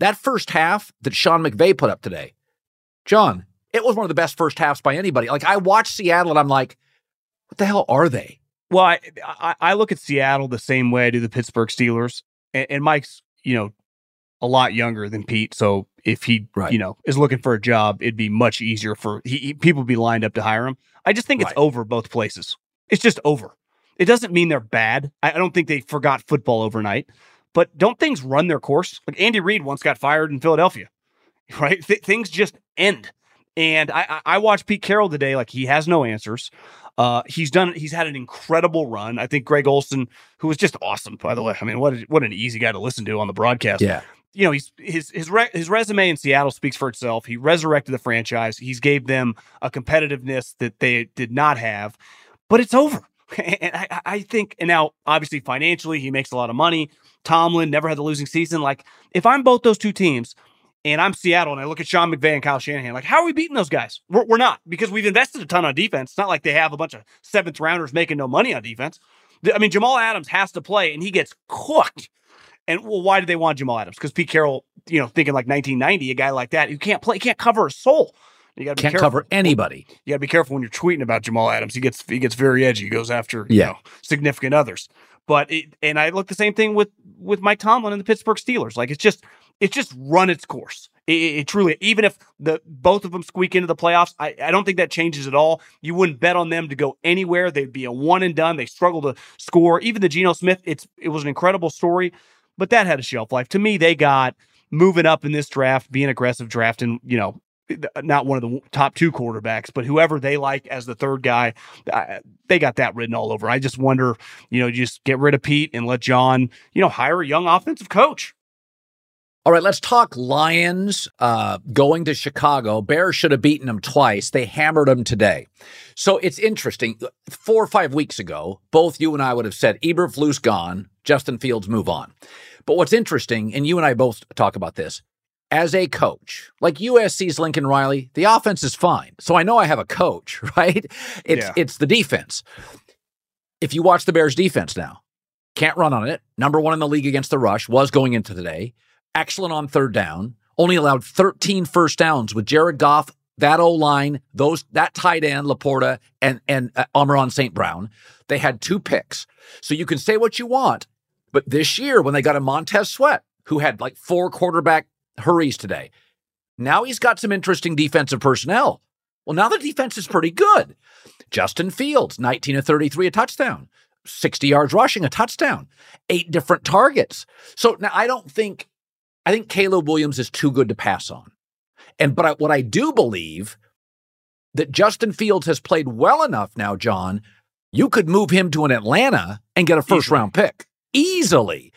that first half that Sean McVay put up today, John, it was one of the best first halves by anybody. Like, I watched Seattle and I'm like, what the hell are they? Well, I I, I look at Seattle the same way I do the Pittsburgh Steelers, and, and Mike's, you know, a lot younger than Pete, so if he, right. you know, is looking for a job, it'd be much easier for he, he, people would be lined up to hire him. I just think right. it's over both places. It's just over. It doesn't mean they're bad. I, I don't think they forgot football overnight, but don't things run their course? Like, Andy Reid once got fired in Philadelphia, right? Th- things just end. And I, I watched Pete Carroll today. Like, he has no answers. Uh, he's done. He's had an incredible run. I think Greg Olson, who was just awesome, by the way. I mean, what a, what an easy guy to listen to on the broadcast. Yeah. You know, he's, his his re- his resume in Seattle speaks for itself. He resurrected the franchise. He's gave them a competitiveness that they did not have, but it's over. And I, I think, and now, obviously, financially, he makes a lot of money. Tomlin never had the losing season. Like, if I'm both those two teams, and I'm Seattle, and I look at Sean McVay and Kyle Shanahan, like, how are we beating those guys? We're, we're not, because we've invested a ton on defense. It's not like they have a bunch of seventh-rounders making no money on defense. I mean, Jamal Adams has to play, and he gets cooked. And, well, why did they want Jamal Adams? Because Pete Carroll, you know, thinking like nineteen ninety, a guy like that who can't play, can't cover a soul. You gotta be Can't careful. cover anybody. You got to be careful when you're tweeting about Jamal Adams. He gets he gets very edgy. He goes after yeah. you know, significant others. But it, and I look the same thing with with Mike Tomlin and the Pittsburgh Steelers. Like, it's just it's just run its course. It, it truly, even if the both of them squeak into the playoffs, I, I don't think that changes at all. You wouldn't bet on them to go anywhere. They'd be a one and done. They struggle to score. Even the Geno Smith, it's it was an incredible story, but that had a shelf life. To me, they got moving up in this draft, being aggressive, drafting, you know, not one of the top two quarterbacks, but whoever they like as the third guy, I, they got that written all over. I just wonder, you know, just get rid of Pete and let John, you know, hire a young offensive coach. All right, let's talk Lions uh, going to Chicago. Bears should have beaten them twice. They hammered them today. So it's interesting. Four or five weeks ago, both you and I would have said, Eberflus gone, Justin Fields move on. But what's interesting, and you and I both talk about this, as a coach, like U S C's Lincoln Riley, the offense is fine. So I know I have a coach, right? It's yeah. it's the defense. If you watch the Bears defense now, can't run on it. Number one in the league against the rush, was going into today. Excellent on third down. Only allowed thirteen first downs with Jared Goff, that O-line, those that tight end, Laporta, and, and uh, Amon-Ra Saint Brown. They had two picks. So you can say what you want, but this year when they got a Montez Sweat, who had like four quarterback hurries today. Now he's got some interesting defensive personnel. Well, now the defense is pretty good. Justin Fields, nineteen of thirty-three, a touchdown, sixty yards rushing, a touchdown, eight different targets. So now I don't think, I think Caleb Williams is too good to pass on. And, but I, what I do believe that Justin Fields has played well enough now, John, you could move him to an Atlanta and get a first Easily. round pick easily.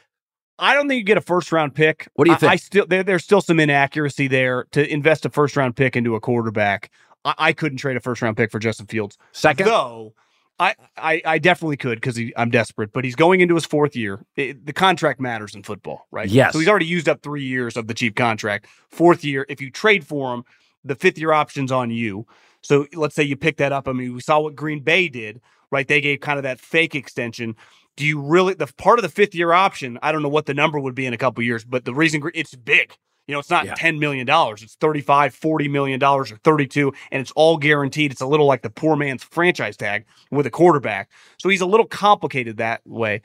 I don't think you get a first round pick. What do you think? I, I still there, there's still some inaccuracy there to invest a first round pick into a quarterback. I, I couldn't trade a first round pick for Justin Fields. Second, though, I I, I definitely could because I'm desperate. But he's going into his fourth year. It, the contract matters in football, right? Yes. So he's already used up three years of the cheap contract. Fourth year, if you trade for him, the fifth year option's on you. So let's say you pick that up. I mean, we saw what Green Bay did, right? They gave kind of that fake extension. Do you really, the part of the fifth year option, I don't know what the number would be in a couple of years, but the reason it's big, you know, it's not yeah. ten million dollars. It's thirty-five, forty million dollars or thirty-two, and it's all guaranteed. It's a little like the poor man's franchise tag with a quarterback. So he's a little complicated that way.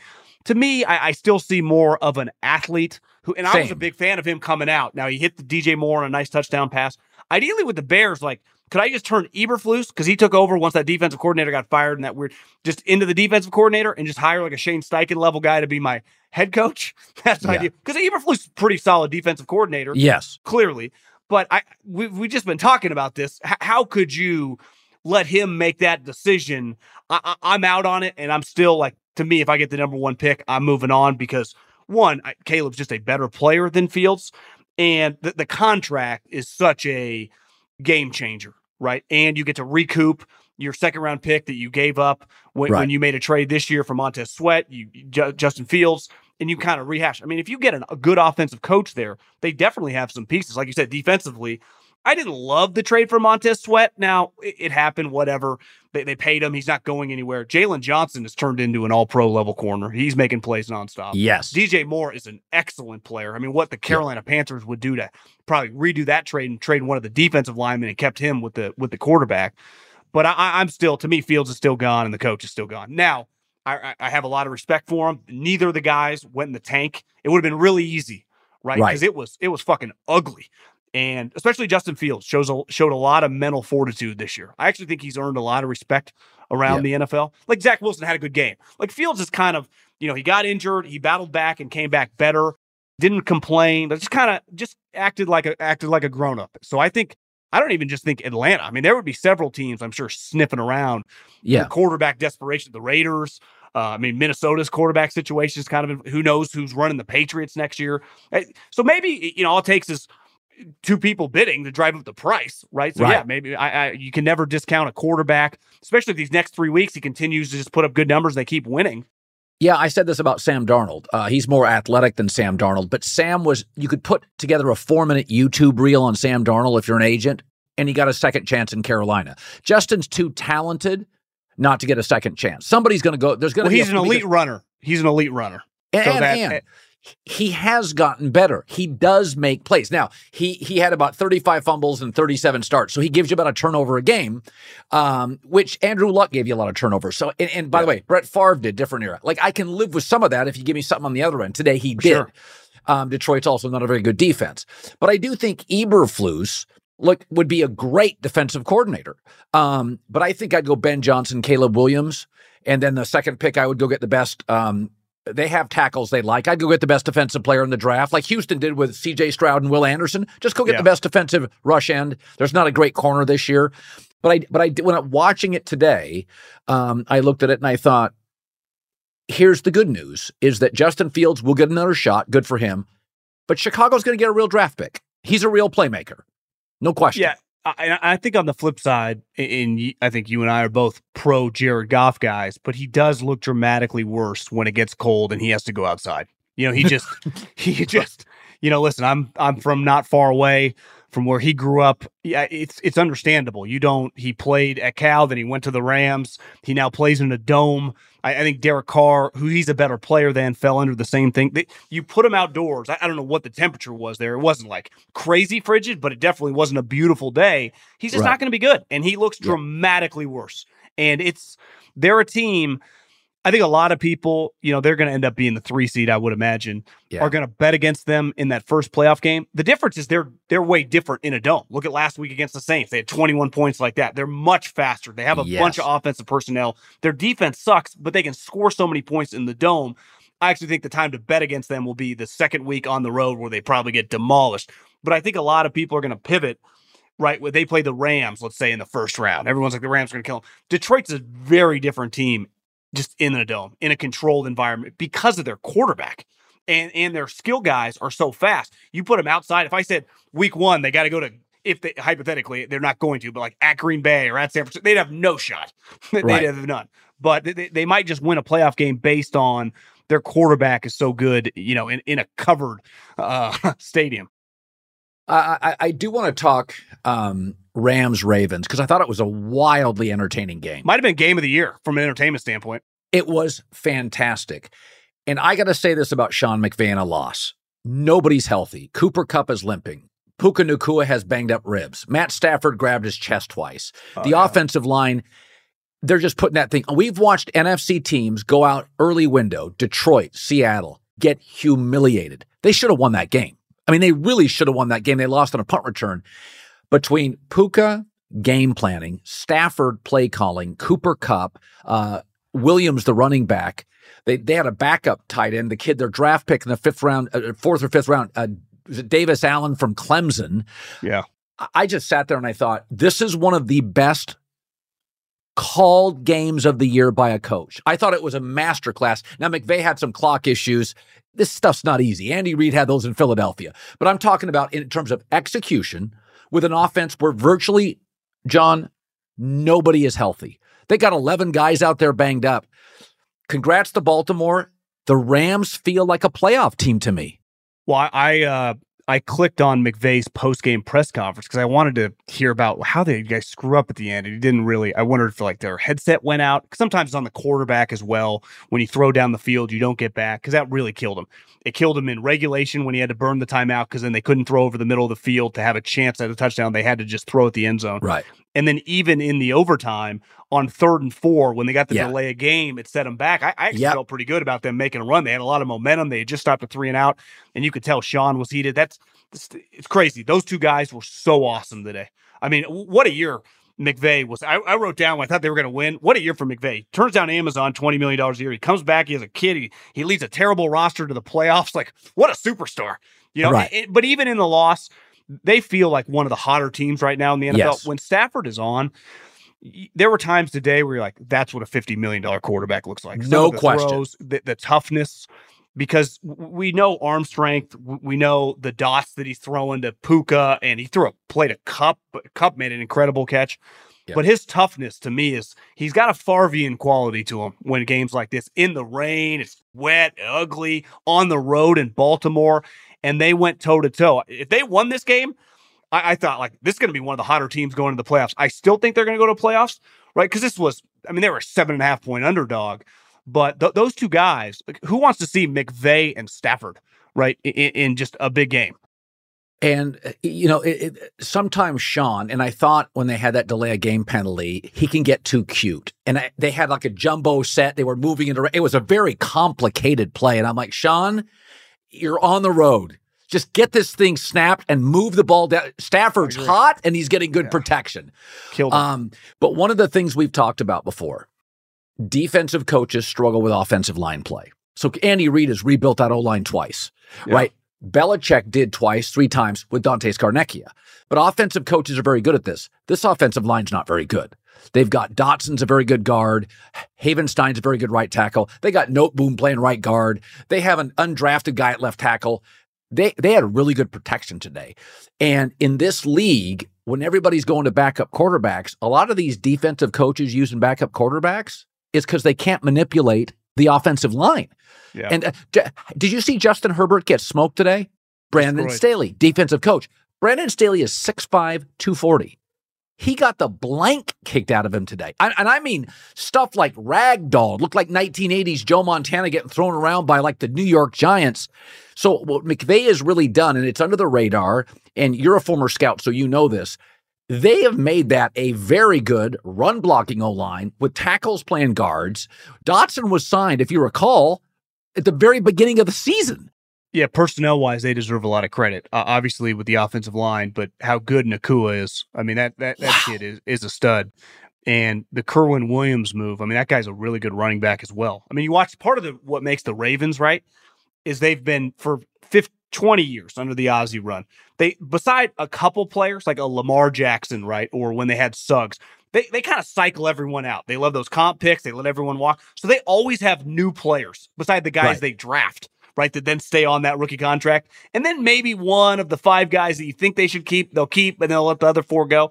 To me, I, I still see more of an athlete who, and Same. I was a big fan of him coming out. Now he hit the D J Moore on a nice touchdown pass. Ideally with the Bears, like, could I just turn Eberflus, because he took over once that defensive coordinator got fired and that weird, just into the defensive coordinator and just hire like a Shane Steichen level guy to be my head coach? That's my yeah. idea. Because Eberflus is a pretty solid defensive coordinator. Yes. Clearly. But I we've, we've just been talking about this. H- how could you let him make that decision? I, I, I'm out on it, and I'm still like, to me, if I get the number one pick, I'm moving on because, one, I, Caleb's just a better player than Fields, and the, the contract is such a game changer. Right. And you get to recoup your second round pick that you gave up when, right. when you made a trade this year for Montez Sweat, you, J- Justin Fields, and you kind of rehash. I mean, if you get an, a good offensive coach there, they definitely have some pieces. Like you said, defensively, I didn't love the trade for Montez Sweat. Now, it, it happened, whatever. They, they paid him. He's not going anywhere. Jalen Johnson has turned into an all-pro level corner. He's making plays nonstop. Yes. D J Moore is an excellent player. I mean, what the Carolina yeah. Panthers would do to probably redo that trade and trade one of the defensive linemen and kept him with the with the quarterback. But I, I'm still, to me, Fields is still gone and the coach is still gone. Now, I, I have a lot of respect for him. Neither of the guys went in the tank. It would have been really easy, right? Because right. it was it was fucking ugly. And especially Justin Fields shows a, showed a lot of mental fortitude this year. I actually think he's earned a lot of respect around yeah. the N F L. Like Zach Wilson had a good game. Like Fields is kind of, you know, he got injured, he battled back and came back better, didn't complain, but just kind of just acted like a acted like a grown up. So I think I don't even just think Atlanta. I mean, there would be several teams I'm sure sniffing around. Yeah, the quarterback desperation. The Raiders. Uh, I mean, Minnesota's quarterback situation is kind of, who knows who's running the Patriots next year. So maybe, you know, all it takes is two people bidding to drive up the price, right? So right. yeah, maybe I, I you can never discount a quarterback, especially if these next three weeks he continues to just put up good numbers and they keep winning. Yeah, I said this about Sam Darnold. Uh, he's more athletic than Sam Darnold, but Sam was, you could put together a four-minute YouTube reel on Sam Darnold if you're an agent, and he got a second chance in Carolina. Justin's too talented not to get a second chance. Somebody's going to go, there's going to well, be- he's an elite runner. He's an elite runner. And, so and, that, and. and he has gotten better. He does make plays. Now, he he had about thirty-five fumbles and thirty-seven starts, so he gives you about a turnover a game, um, which Andrew Luck gave you a lot of turnovers. So, and, and by yeah. the way, Brett Favre did, different era. Like, I can live with some of that if you give me something on the other end. Today, he did. Sure. Um, Detroit's also not a very good defense. But I do think Eberflus, look, would be a great defensive coordinator. Um, but I think I'd go Ben Johnson, Caleb Williams, and then the second pick, I would go get the best um They have tackles they like. I'd go get the best defensive player in the draft, like Houston did with C J. Stroud and Will Anderson. Just go get yeah. the best defensive rush end. There's not a great corner this year. But I, but I, when I'm watching it today, um, I looked at it and I thought, here's the good news, is that Justin Fields will get another shot. Good for him. But Chicago's going to get a real draft pick. He's a real playmaker. No question. Yeah. I, I think on the flip side, and I think you and I are both pro Jared Goff guys, but he does look dramatically worse when it gets cold and he has to go outside. You know, he just, he just, you know, listen, I'm, I'm from not far away from where he grew up. Yeah, it's, it's understandable. You don't, he played at Cal, then he went to the Rams. He now plays in a dome. I, I think Derek Carr, who he's a better player than, fell under the same thing. They, you put him outdoors. I, I don't know what the temperature was there. It wasn't like crazy frigid, but it definitely wasn't a beautiful day. He's just right. not going to be good. And he looks yeah. dramatically worse. And it's, they're a team. I think a lot of people, you know, they're going to end up being the three seed, I would imagine, yeah. are going to bet against them in that first playoff game. The difference is they're they're way different in a dome. Look at last week against the Saints. They had twenty-one points like that. They're much faster. They have a yes. bunch of offensive personnel. Their defense sucks, but they can score so many points in the dome. I actually think the time to bet against them will be the second week on the road where they probably get demolished. But I think a lot of people are going to pivot. Right, where they play the Rams, let's say, in the first round. Everyone's like, the Rams are going to kill them. Detroit's a very different team. Just in a dome, in a controlled environment, because of their quarterback and, and their skill guys are so fast. You put them outside. If I said week one, they got to go to, if they hypothetically, they're not going to, but like at Green Bay or at San Francisco, they'd have no shot. They'd right. have none. But they, they might just win a playoff game based on their quarterback is so good, you know, in, in a covered uh, stadium. I, I, I do want to talk um, Rams-Ravens because I thought it was a wildly entertaining game. Might have been game of the year from an entertainment standpoint. It was fantastic. And I got to say this about Sean McVay and a loss. Nobody's healthy. Cooper Kupp is limping. Puka Nacua has banged up ribs. Matt Stafford grabbed his chest twice. Oh, the yeah. offensive line, they're just putting that thing. We've watched N F C teams go out early window, Detroit, Seattle, get humiliated. They should have won that game. I mean, they really should have won that game. They lost on a punt return. Between Puka game planning, Stafford play calling, Cooper Kupp, uh, Williams, the running back, they they had a backup tight end, the kid, their draft pick in the fifth round, uh, fourth or fifth round, uh, was it Davis Allen from Clemson? Yeah. I just sat there and I thought, this is one of the best called games of the year by a coach. I thought it was a masterclass. Now, McVay had some clock issues. This stuff's not easy. Andy Reid had those in Philadelphia. But I'm talking about in terms of execution with an offense where virtually, John, nobody is healthy. They got eleven guys out there banged up. Congrats to Baltimore. The Rams feel like a playoff team to me. Well, I uh, I clicked on McVay's post-game press conference because I wanted to hear about how they guys screw up at the end. And he didn't really. I wondered if like their headset went out. Sometimes it's on the quarterback as well. When you throw down the field, you don't get back because that really killed him. It killed him in regulation when he had to burn the timeout because then they couldn't throw over the middle of the field to have a chance at a touchdown. They had to just throw at the end zone. Right. And then even in the overtime on third and four, when they got the yeah. delay of game, it set them back. I, I actually yep. felt pretty good about them making a run. They had a lot of momentum. They had just stopped a three and out, and you could tell Sean was heated. That's it's crazy. Those two guys were so awesome today. I mean, what a year McVay was. I, I wrote down when I thought they were going to win. What a year for McVay. Turns down Amazon, twenty million dollars a year. He comes back. He has a kid. He, he leads a terrible roster to the playoffs. Like, what a superstar. You know. Right. It, but even in the loss, they feel like one of the hotter teams right now in the N F L. Yes. When Stafford is on, there were times today where you're like, that's what a fifty million dollars quarterback looks like. No the question. Throws, the, the toughness, because we know arm strength. We know the dots that he's throwing to Puka, and he threw a play to Kupp. Kupp made an incredible catch. Yep. But his toughness to me is he's got a Favrean quality to him when games like this, in the rain, it's wet, ugly, on the road in Baltimore. And they went toe-to-toe. If they won this game, I, I thought, like, this is going to be one of the hotter teams going to the playoffs. I still think they're going to go to playoffs, right? Because this was, I mean, they were a seven and a half point underdog. But th- those two guys, like, who wants to see McVay and Stafford, right, in, in just a big game? And, you know, it, it, sometimes Sean, and I thought when they had that delay of game penalty, he can get too cute. And I, they had, like, a jumbo set. They were moving into it. It was a very complicated play. And I'm like, Sean, you're on the road. Just get this thing snapped and move the ball down. Stafford's hot, and he's getting good yeah. protection. Killed him. Um, but one of the things we've talked about before, defensive coaches struggle with offensive line play. So Andy Reid has rebuilt that O-line twice, yeah. right? Belichick did twice, three times with Dante Scarnecchia. But offensive coaches are very good at this. This offensive line's not very good. They've got Dotson's a very good guard. Havenstein's a very good right tackle. They got Noteboom playing right guard. They have an undrafted guy at left tackle. They they had really good protection today. And in this league, when everybody's going to backup quarterbacks, a lot of these defensive coaches using backup quarterbacks is because they can't manipulate the offensive line. Yeah. And uh, d- did you see Justin Herbert get smoked today? Brandon Destroyed. Staley, defensive coach. Brandon Staley is six five, two forty. He got the blank kicked out of him today. I, and I mean stuff like ragdoll. Looked like nineteen eighties Joe Montana getting thrown around by like the New York Giants. So what McVay has really done, and it's under the radar, and you're a former scout, so you know this, they have made that a very good run-blocking O-line with tackles playing guards. Dotson was signed, if you recall, at the very beginning of the season. Yeah, personnel-wise, they deserve a lot of credit, uh, obviously, with the offensive line, but how good Nacua is. I mean, that that, that wow. kid is, is a stud. And the Kerwin Williams move, I mean, that guy's a really good running back as well. I mean, you watch part of the what makes the Ravens, right, is they've been for fifty, twenty years under the Ozzie run. They, beside a couple players, like a Lamar Jackson, right, or when they had Suggs, They they kind of cycle everyone out. They love those comp picks. They let everyone walk. So they always have new players beside the guys right. they draft. Right, that then stay on that rookie contract. And then maybe one of the five guys that you think they should keep, they'll keep, and they'll let the other four go.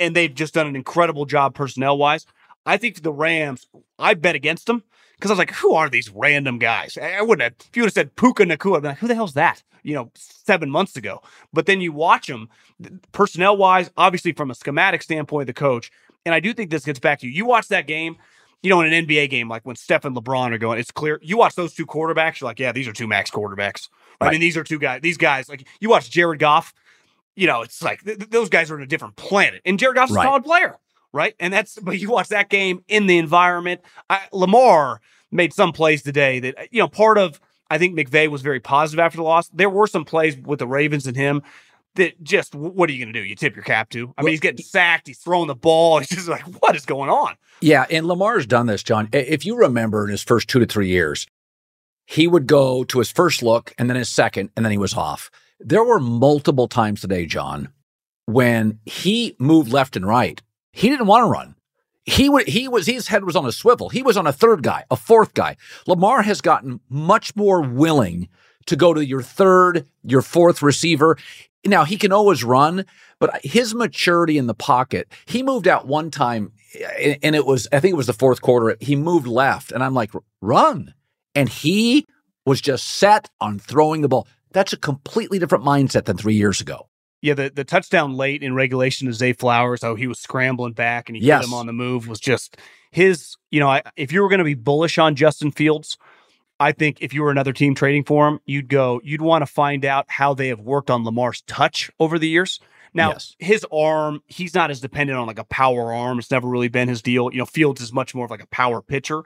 And they've just done an incredible job personnel-wise. I think the Rams, I bet against them because I was like, who are these random guys? I wouldn't have, if you would have said Puka Nacua, I'd be like, who the hell's that? You know, seven months ago. But then you watch them personnel wise, obviously from a schematic standpoint, the coach. And I do think this gets back to you. You watch that game, you know, in an N B A game, like when Steph and LeBron are going, it's clear. You watch those two quarterbacks, you're like, yeah, these are two max quarterbacks. Right. I mean, these are two guys, these guys, like you watch Jared Goff, you know, it's like th- those guys are on a different planet. And Jared Goff's right. a solid player, right? And that's, but you watch that game in the environment. I, Lamar made some plays today that, you know, part of, I think McVay was very positive after the loss. There were some plays with the Ravens and him that just, what are you going to do? You tip your cap to? I mean, he's getting sacked. He's throwing the ball. He's just like, what is going on? Yeah, and Lamar's done this, John. If you remember in his first two to three years, he would go to his first look and then his second, and then he was off. There were multiple times today, John, when he moved left and right. He didn't want to run. He would, he was, his head was on a swivel. He was on a third guy, a fourth guy. Lamar has gotten much more willing to go to your third, your fourth receiver. Now, he can always run, but his maturity in the pocket, he moved out one time, and it was, I think it was the fourth quarter, he moved left, and I'm like, run. And he was just set on throwing the ball. That's a completely different mindset than three years ago. Yeah, the, the touchdown late in regulation to Zay Flowers, oh, he was scrambling back and he yes. hit him on the move, was just his, you know, I, if you were going to be bullish on Justin Fields, I think if you were another team trading for him, you'd go, you'd want to find out how they have worked on Lamar's touch over the years. Now, yes. his arm, he's not as dependent on like a power arm. It's never really been his deal. You know, Fields is much more of like a power pitcher.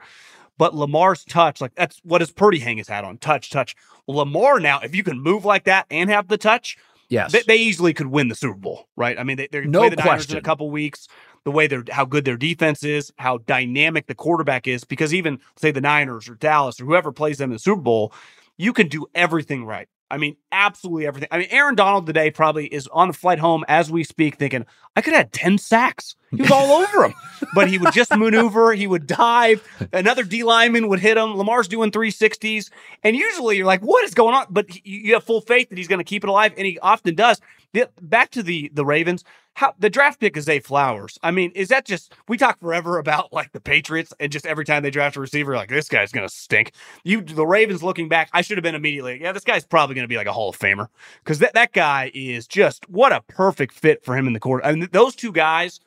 But Lamar's touch, like that's what does Purdy hang his hat on? Touch, touch. Lamar now, if you can move like that and have the touch, yes, they, they easily could win the Super Bowl, right? I mean, they, they're no play the question. Niners in a couple weeks. The way they're how good their defense is, how dynamic the quarterback is, because even say the Niners or Dallas or whoever plays them in the Super Bowl, you can do everything right. I mean, absolutely everything. I mean, Aaron Donald today probably is on the flight home as we speak thinking, I could have had ten sacks. He was all over him. But he would just maneuver. He would dive. Another D lineman would hit him. Lamar's doing three sixties. And usually you're like, what is going on? But he, you have full faith that he's going to keep it alive. And he often does. The, back to the the Ravens. How the draft pick is Zay Flowers. I mean, is that just, we talk forever about like the Patriots and just every time they draft a receiver, like this guy's going to stink. You, the Ravens looking back, I should have been immediately, yeah, this guy's probably going to be like a Hall of Famer because that, that guy is just, what a perfect fit for him in the quarter. I mean, those two guys,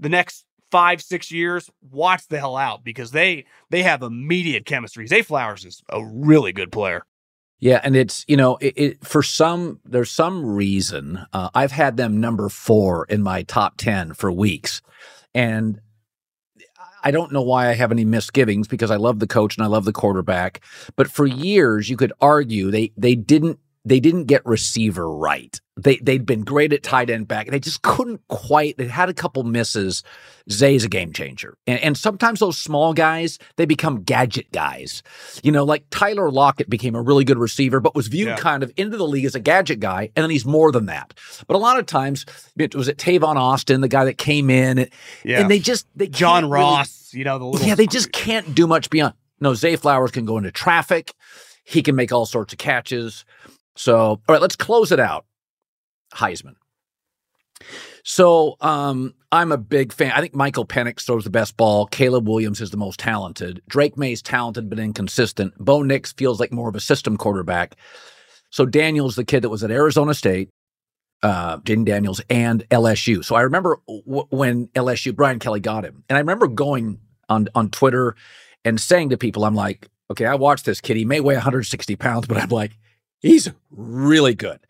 the next five, six years, watch the hell out because they, they have immediate chemistry. Zay Flowers is a really good player. Yeah, and it's, you know, it, it, for some, there's some reason, uh, I've had them number four in my top ten for weeks, and I don't know why I have any misgivings because I love the coach and I love the quarterback, but for years, you could argue they they didn't they didn't get receiver right. They, they'd been great at tight end back. They just couldn't quite, they had a couple misses. Zay's a game changer. And, and sometimes those small guys, they become gadget guys. You know, like Tyler Lockett became a really good receiver, but was viewed yeah. kind of into the league as a gadget guy. And then he's more than that. But a lot of times, it was it Tavon Austin, the guy that came in? And, yeah. and they just, they John Ross, really, you know, the little. Yeah, they just can't do much beyond. No, Zay Flowers can go into traffic. He can make all sorts of catches. So, all right, let's close it out. Heisman. So um, I'm a big fan. I think Michael Penix throws the best ball. Caleb Williams is the most talented. Drake May's talented but inconsistent. Bo Nix feels like more of a system quarterback. So Daniels, the kid that was at Arizona State, uh, Jaden Daniels, and L S U. So I remember w- when L S U, Brian Kelly got him. And I remember going on, on Twitter and saying to people, I'm like, okay, I watched this kid. He may weigh one hundred sixty pounds, but I'm like, he's really good.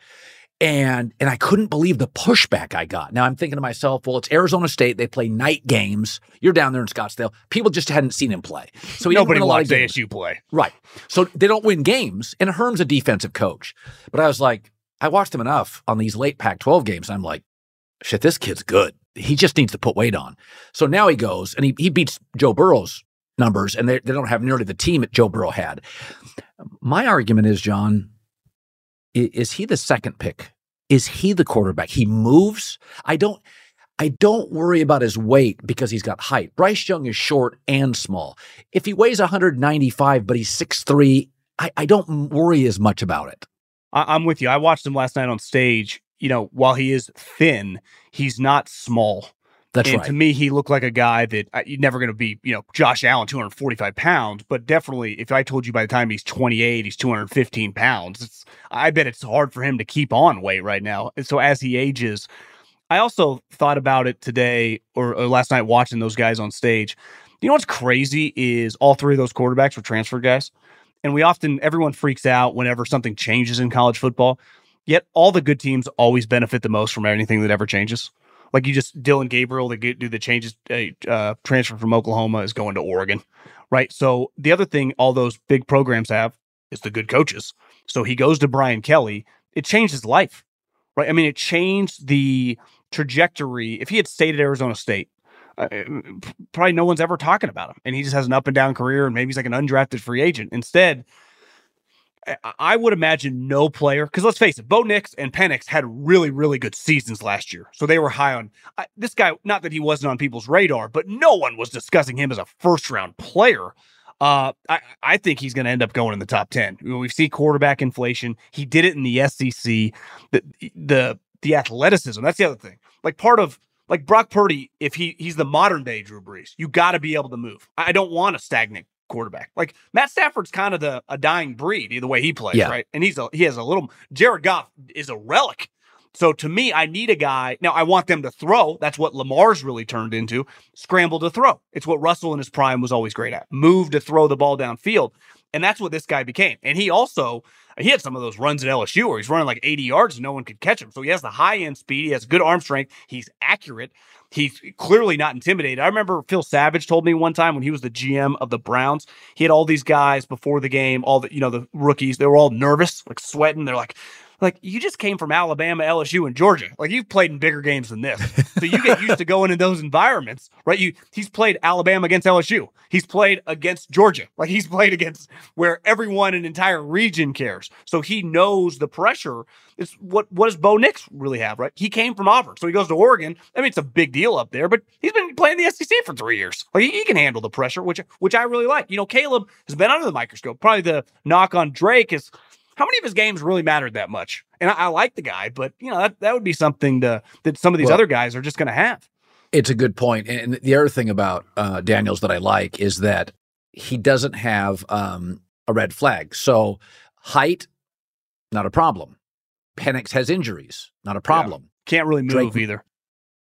And and I couldn't believe the pushback I got. Now I'm thinking to myself, well, it's Arizona State. They play night games. You're down there in Scottsdale. People just hadn't seen him play. So he nobody watched A S U play. Right. So they don't win games. And Herm's a defensive coach. But I was like, I watched him enough on these late Pac twelve games. I'm like, shit, this kid's good. He just needs to put weight on. So now he goes and he he beats Joe Burrow's numbers, and they they don't have nearly the team that Joe Burrow had. My argument is, John, is he the second pick? Is he the quarterback? He moves. I don't I don't worry about his weight because he's got height. Bryce Young is short and small. If he weighs one ninety-five, but he's six three, I, I don't worry as much about it. I, I'm with you. I watched him last night on stage. You know, while he is thin, he's not small. That's and right. To me, he looked like a guy that I, you're never going to be, you know, Josh Allen, two hundred forty-five pounds. But definitely, if I told you by the time he's twenty-eight, he's two hundred fifteen pounds, it's, I bet it's hard for him to keep on weight right now. And so as he ages, I also thought about it today or, or last night watching those guys on stage. You know what's crazy is all three of those quarterbacks were transfer guys. And we often, everyone freaks out whenever something changes in college football. Yet all the good teams always benefit the most from anything that ever changes. Like you just, Dylan Gabriel, they do the changes, uh, transfer from Oklahoma is going to Oregon, right? So the other thing all those big programs have is the good coaches. So he goes to Brian Kelly. It changed his life, right? I mean, it changed the trajectory. If he had stayed at Arizona State, uh, probably no one's ever talking about him. And he just has an up and down career, and maybe he's like an undrafted free agent. Instead, I would imagine no player, because let's face it, Bo Nix and Penix had really, really good seasons last year. So they were high on I, this guy. Not that he wasn't on people's radar, but no one was discussing him as a first round player. Uh, I, I think he's going to end up going in the top ten. We see quarterback inflation. He did it in the S E C. The, the, the athleticism. That's the other thing. Like part of like Brock Purdy, if he he's the modern day Drew Brees, you got to be able to move. I don't want a stagnant quarterback. Like Matt Stafford's kind of the a dying breed the way he plays, yeah. right? And he's a, he has a little Jared Goff is a relic. So to me, I need a guy. Now I want them to throw. That's what Lamar's really turned into. Scramble to throw. It's what Russell in his prime was always great at. Move to throw the ball downfield. And that's what this guy became. And he also he had some of those runs at L S U where he's running like eighty yards and no one could catch him. So he has the high end speed. He has good arm strength. He's accurate. He's clearly not intimidated. I remember Phil Savage told me one time when he was the G M of the Browns, he had all these guys before the game, all the, you know, the rookies, they were all nervous, like sweating. They're like, like you just came from Alabama, L S U, and Georgia. Like you've played in bigger games than this. So you get used to going in those environments, right? You he's played Alabama against L S U. He's played against Georgia. Like he's played against where everyone in an entire region cares. So he knows the pressure. It's what, what does Bo Nix really have, right? He came from Auburn. So he goes to Oregon. I mean, it's a big deal up there, but he's been playing the S E C for three years. Like he, he can handle the pressure, which, which I really like. You know, Caleb has been under the microscope. Probably the knock on Drake is how many of his games really mattered that much? And I, I like the guy, but you know, that, that would be something to, that some of these well, other guys are just going to have. It's a good point. And the other thing about uh, Daniels that I like is that he doesn't have um, a red flag. So height, not a problem. Penix has injuries, not a problem. Yeah. Can't really move Drake, either.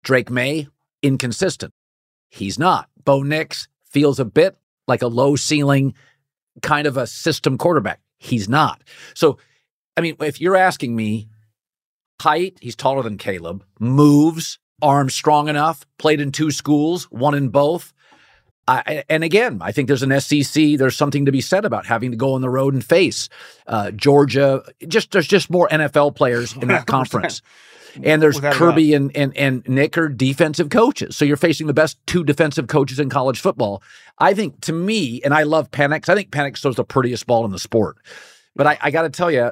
Drake May, inconsistent. He's not. Bo Nix feels a bit like a low ceiling kind of a system quarterback. He's not. So, I mean, if you're asking me, height, he's taller than Caleb, moves, arms strong enough, played in two schools, one in both. I, and again, I think there's an S E C, there's something to be said about having to go on the road and face uh, Georgia. Just There's just more N F L players in that conference. And there's Without Kirby and, and, and Nick are defensive coaches. So you're facing the best two defensive coaches in college football. I think to me, and I love Penix, I think Penix throws the prettiest ball in the sport. But I, I got to tell you,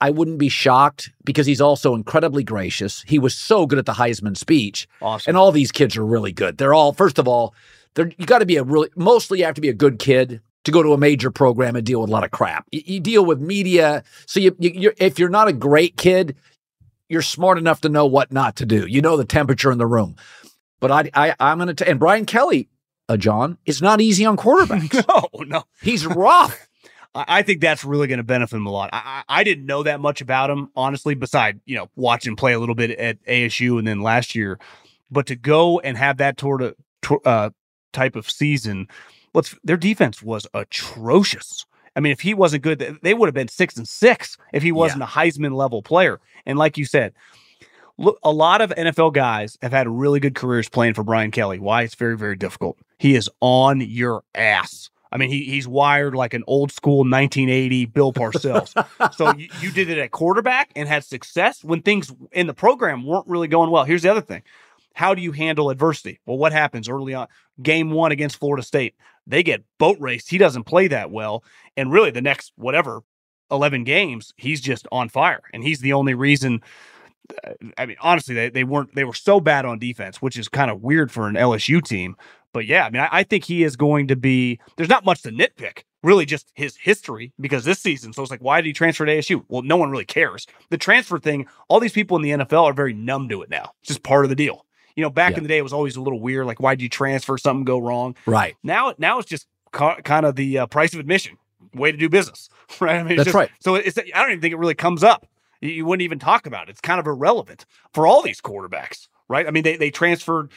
I wouldn't be shocked because he's also incredibly gracious. He was so good at the Heisman speech. Awesome. And all these kids are really good. They're all, first of all, There, you got to be a really, mostly you have to be a good kid to go to a major program and deal with a lot of crap. You, you deal with media. So you, you, you're, if you're not a great kid, you're smart enough to know what not to do. You know the temperature in the room. But I, I, I'm going to, and Brian Kelly, uh, John, is not easy on quarterbacks. No, no. He's rough. I think that's really going to benefit him a lot. I, I didn't know that much about him, honestly, beside, you know, watching play a little bit at A S U and then last year. But to go and have that sort of, uh, type of season, let's their defense was atrocious. I mean, if he wasn't good, they would have been six and six if he wasn't yeah. a Heisman level player. And like you said, look, a lot of N F L guys have had really good careers playing for Brian Kelly. Why? It's very, very difficult. He is on your ass. I mean, he he's wired like an old school nineteen eighty Bill Parcells. So you, you did it at quarterback and had success when things in the program weren't really going well. Here's the other thing. How do you handle adversity? Well, what happens early on? Game one against Florida State, they get boat raced. He doesn't play that well. And really the next, whatever, eleven games, he's just on fire. And he's the only reason. I mean, honestly, they, they weren't, they were so bad on defense, which is kind of weird for an L S U team. But yeah, I mean, I, I think he is going to be, there's not much to nitpick, really just his history, because this season, so it's like, why did he transfer to A S U? Well, no one really cares. The transfer thing, all these people in the N F L are very numb to it now. It's just part of the deal. you know, back yeah. in the day, it was always a little weird. Like, why'd you transfer? Something go wrong. Right. Now, now it's just ca- kind of the uh, price of admission, way to do business. Right. I mean, it's That's just, right. So it's, I don't even think it really comes up. You, you wouldn't even talk about it. It's kind of irrelevant for all these quarterbacks. Right. I mean, they, they transferred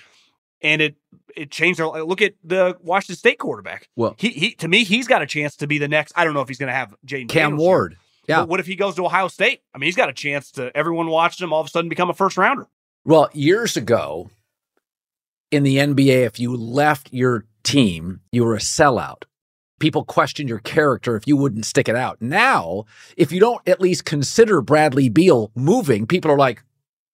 and it, it changed their, look at the Washington State quarterback. Well, he, he, to me, he's got a chance to be the next, I don't know if he's going to have Jaden Cam Daniels Ward. Here. Yeah. But what if he goes to Ohio State? I mean, he's got a chance to, everyone watching him all of a sudden become a first rounder. Well, years ago in the N B A, if you left your team, you were a sellout. People questioned your character if you wouldn't stick it out. Now, if you don't at least consider Bradley Beal moving, people are like,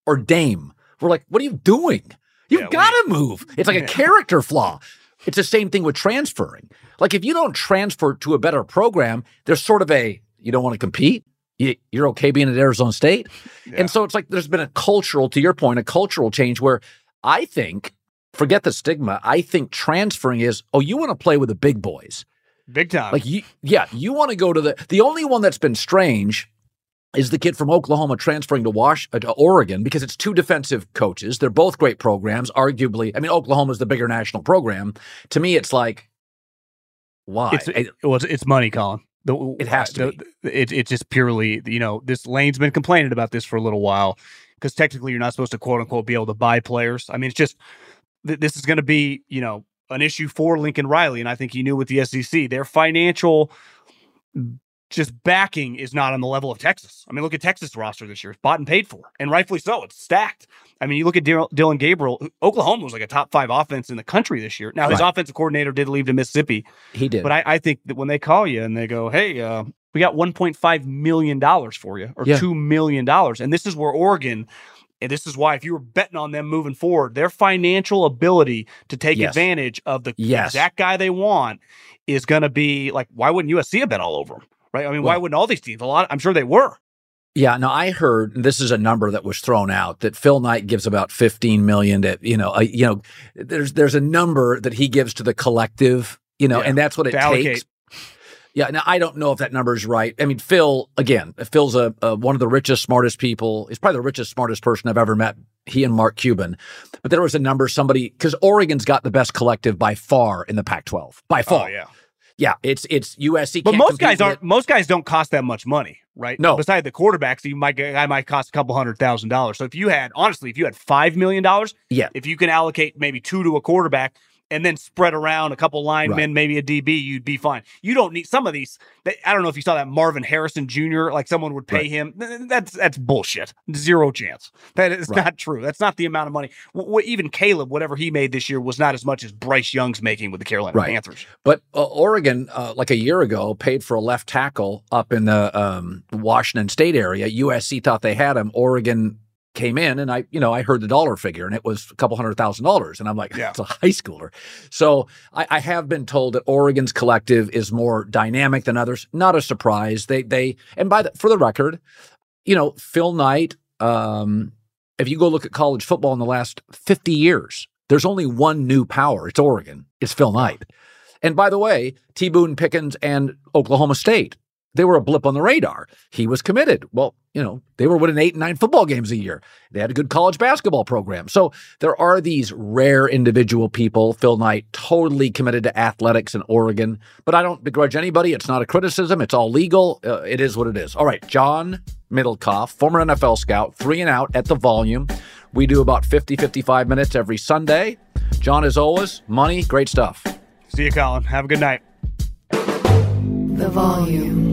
or Dame. We're like, what are you doing? You've yeah, got to move. It's like yeah. a character flaw. It's the same thing with transferring. Like if you don't transfer to a better program, there's sort of a, you don't want to compete. You, you're okay being at Arizona State. Yeah. And so it's like there's been a cultural, to your point, a cultural change where I think, forget the stigma, I think transferring is, oh, you want to play with the big boys. Big time. Like, you, yeah, you want to go to the, the only one that's been strange is the kid from Oklahoma transferring to Wash uh, to Oregon because it's two defensive coaches. They're both great programs, arguably. I mean, Oklahoma's the bigger national program. To me, it's like, why? It's, it, well, it's money, Colin. The, it has to the, be. It, it's just purely, you know, this Lane's been complaining about this for a little while because technically you're not supposed to, quote unquote, be able to buy players. I mean, it's just, th- this is going to be, you know, an issue for Lincoln Riley. And I think he knew with the S E C, their financial just backing is not on the level of Texas. I mean, look at Texas roster this year. It's bought and paid for, and rightfully so. It's stacked. I mean, you look at D- Dylan Gabriel, Oklahoma was like a top five offense in the country this year. Now, his right. offensive coordinator did leave to Mississippi. He did. But I, I think that when they call you and they go, hey, uh, we got one point five million dollars for you or yeah. two million dollars. And this is where Oregon, and this is why if you were betting on them moving forward, their financial ability to take yes. advantage of the yes. exact guy they want is going to be like, why wouldn't U S C have been all over them? Right? I mean, well, why wouldn't all these teams? A lot, I'm sure they were. Yeah. No, I heard, and this is a number that was thrown out, that Phil Knight gives about fifteen million to, you know, a, you know, there's, there's a number that he gives to the collective, you know, yeah, and that's what it takes. Yeah. Now, I don't know if that number is right. I mean, Phil, again, Phil's a, a one of the richest, smartest people. He's probably the richest, smartest person I've ever met. He and Mark Cuban. But there was a number somebody, because Oregon's got the best collective by far in the Pac twelve, by far. Oh, yeah. Yeah, it's it's U S C. But most guys aren't. Most guys don't cost that much money, right? No. Besides the quarterbacks, you might I might cost a couple hundred thousand dollars. So if you had, honestly, if you had five million dollars, yeah. if you can allocate maybe two to a quarterback and then spread around a couple linemen, right. maybe a D B, you'd be fine. You don't need some of these. I don't know if you saw that Marvin Harrison Junior Like someone would pay right. him. That's that's bullshit. Zero chance. That is right. not true. That's not the amount of money. W- even Caleb, whatever he made this year, was not as much as Bryce Young's making with the Carolina right. Panthers. But uh, Oregon, uh, like a year ago, paid for a left tackle up in the um, Washington State area. U S C thought they had him. Oregon came in and I, you know, I heard the dollar figure and it was a couple hundred thousand dollars. And I'm like, yeah. it's a high schooler. So I, I have been told that Oregon's collective is more dynamic than others. Not a surprise. They, they, and by the, for the record, you know, Phil Knight, um, if you go look at college football in the last fifty years, there's only one new power. It's Oregon. It's Phil Knight. And by the way, T. Boone Pickens and Oklahoma State, they were a blip on the radar. He was committed. Well, you know, they were winning eight and nine football games a year. They had a good college basketball program. So there are these rare individual people. Phil Knight totally committed to athletics in Oregon, but I don't begrudge anybody. It's not a criticism. It's all legal. Uh, it is what it is. All right. John Middlekauff, former N F L scout, three and out at the volume. We do about fifty, fifty-five minutes every Sunday. John, as always, money, great stuff. See you, Colin. Have a good night. The volume.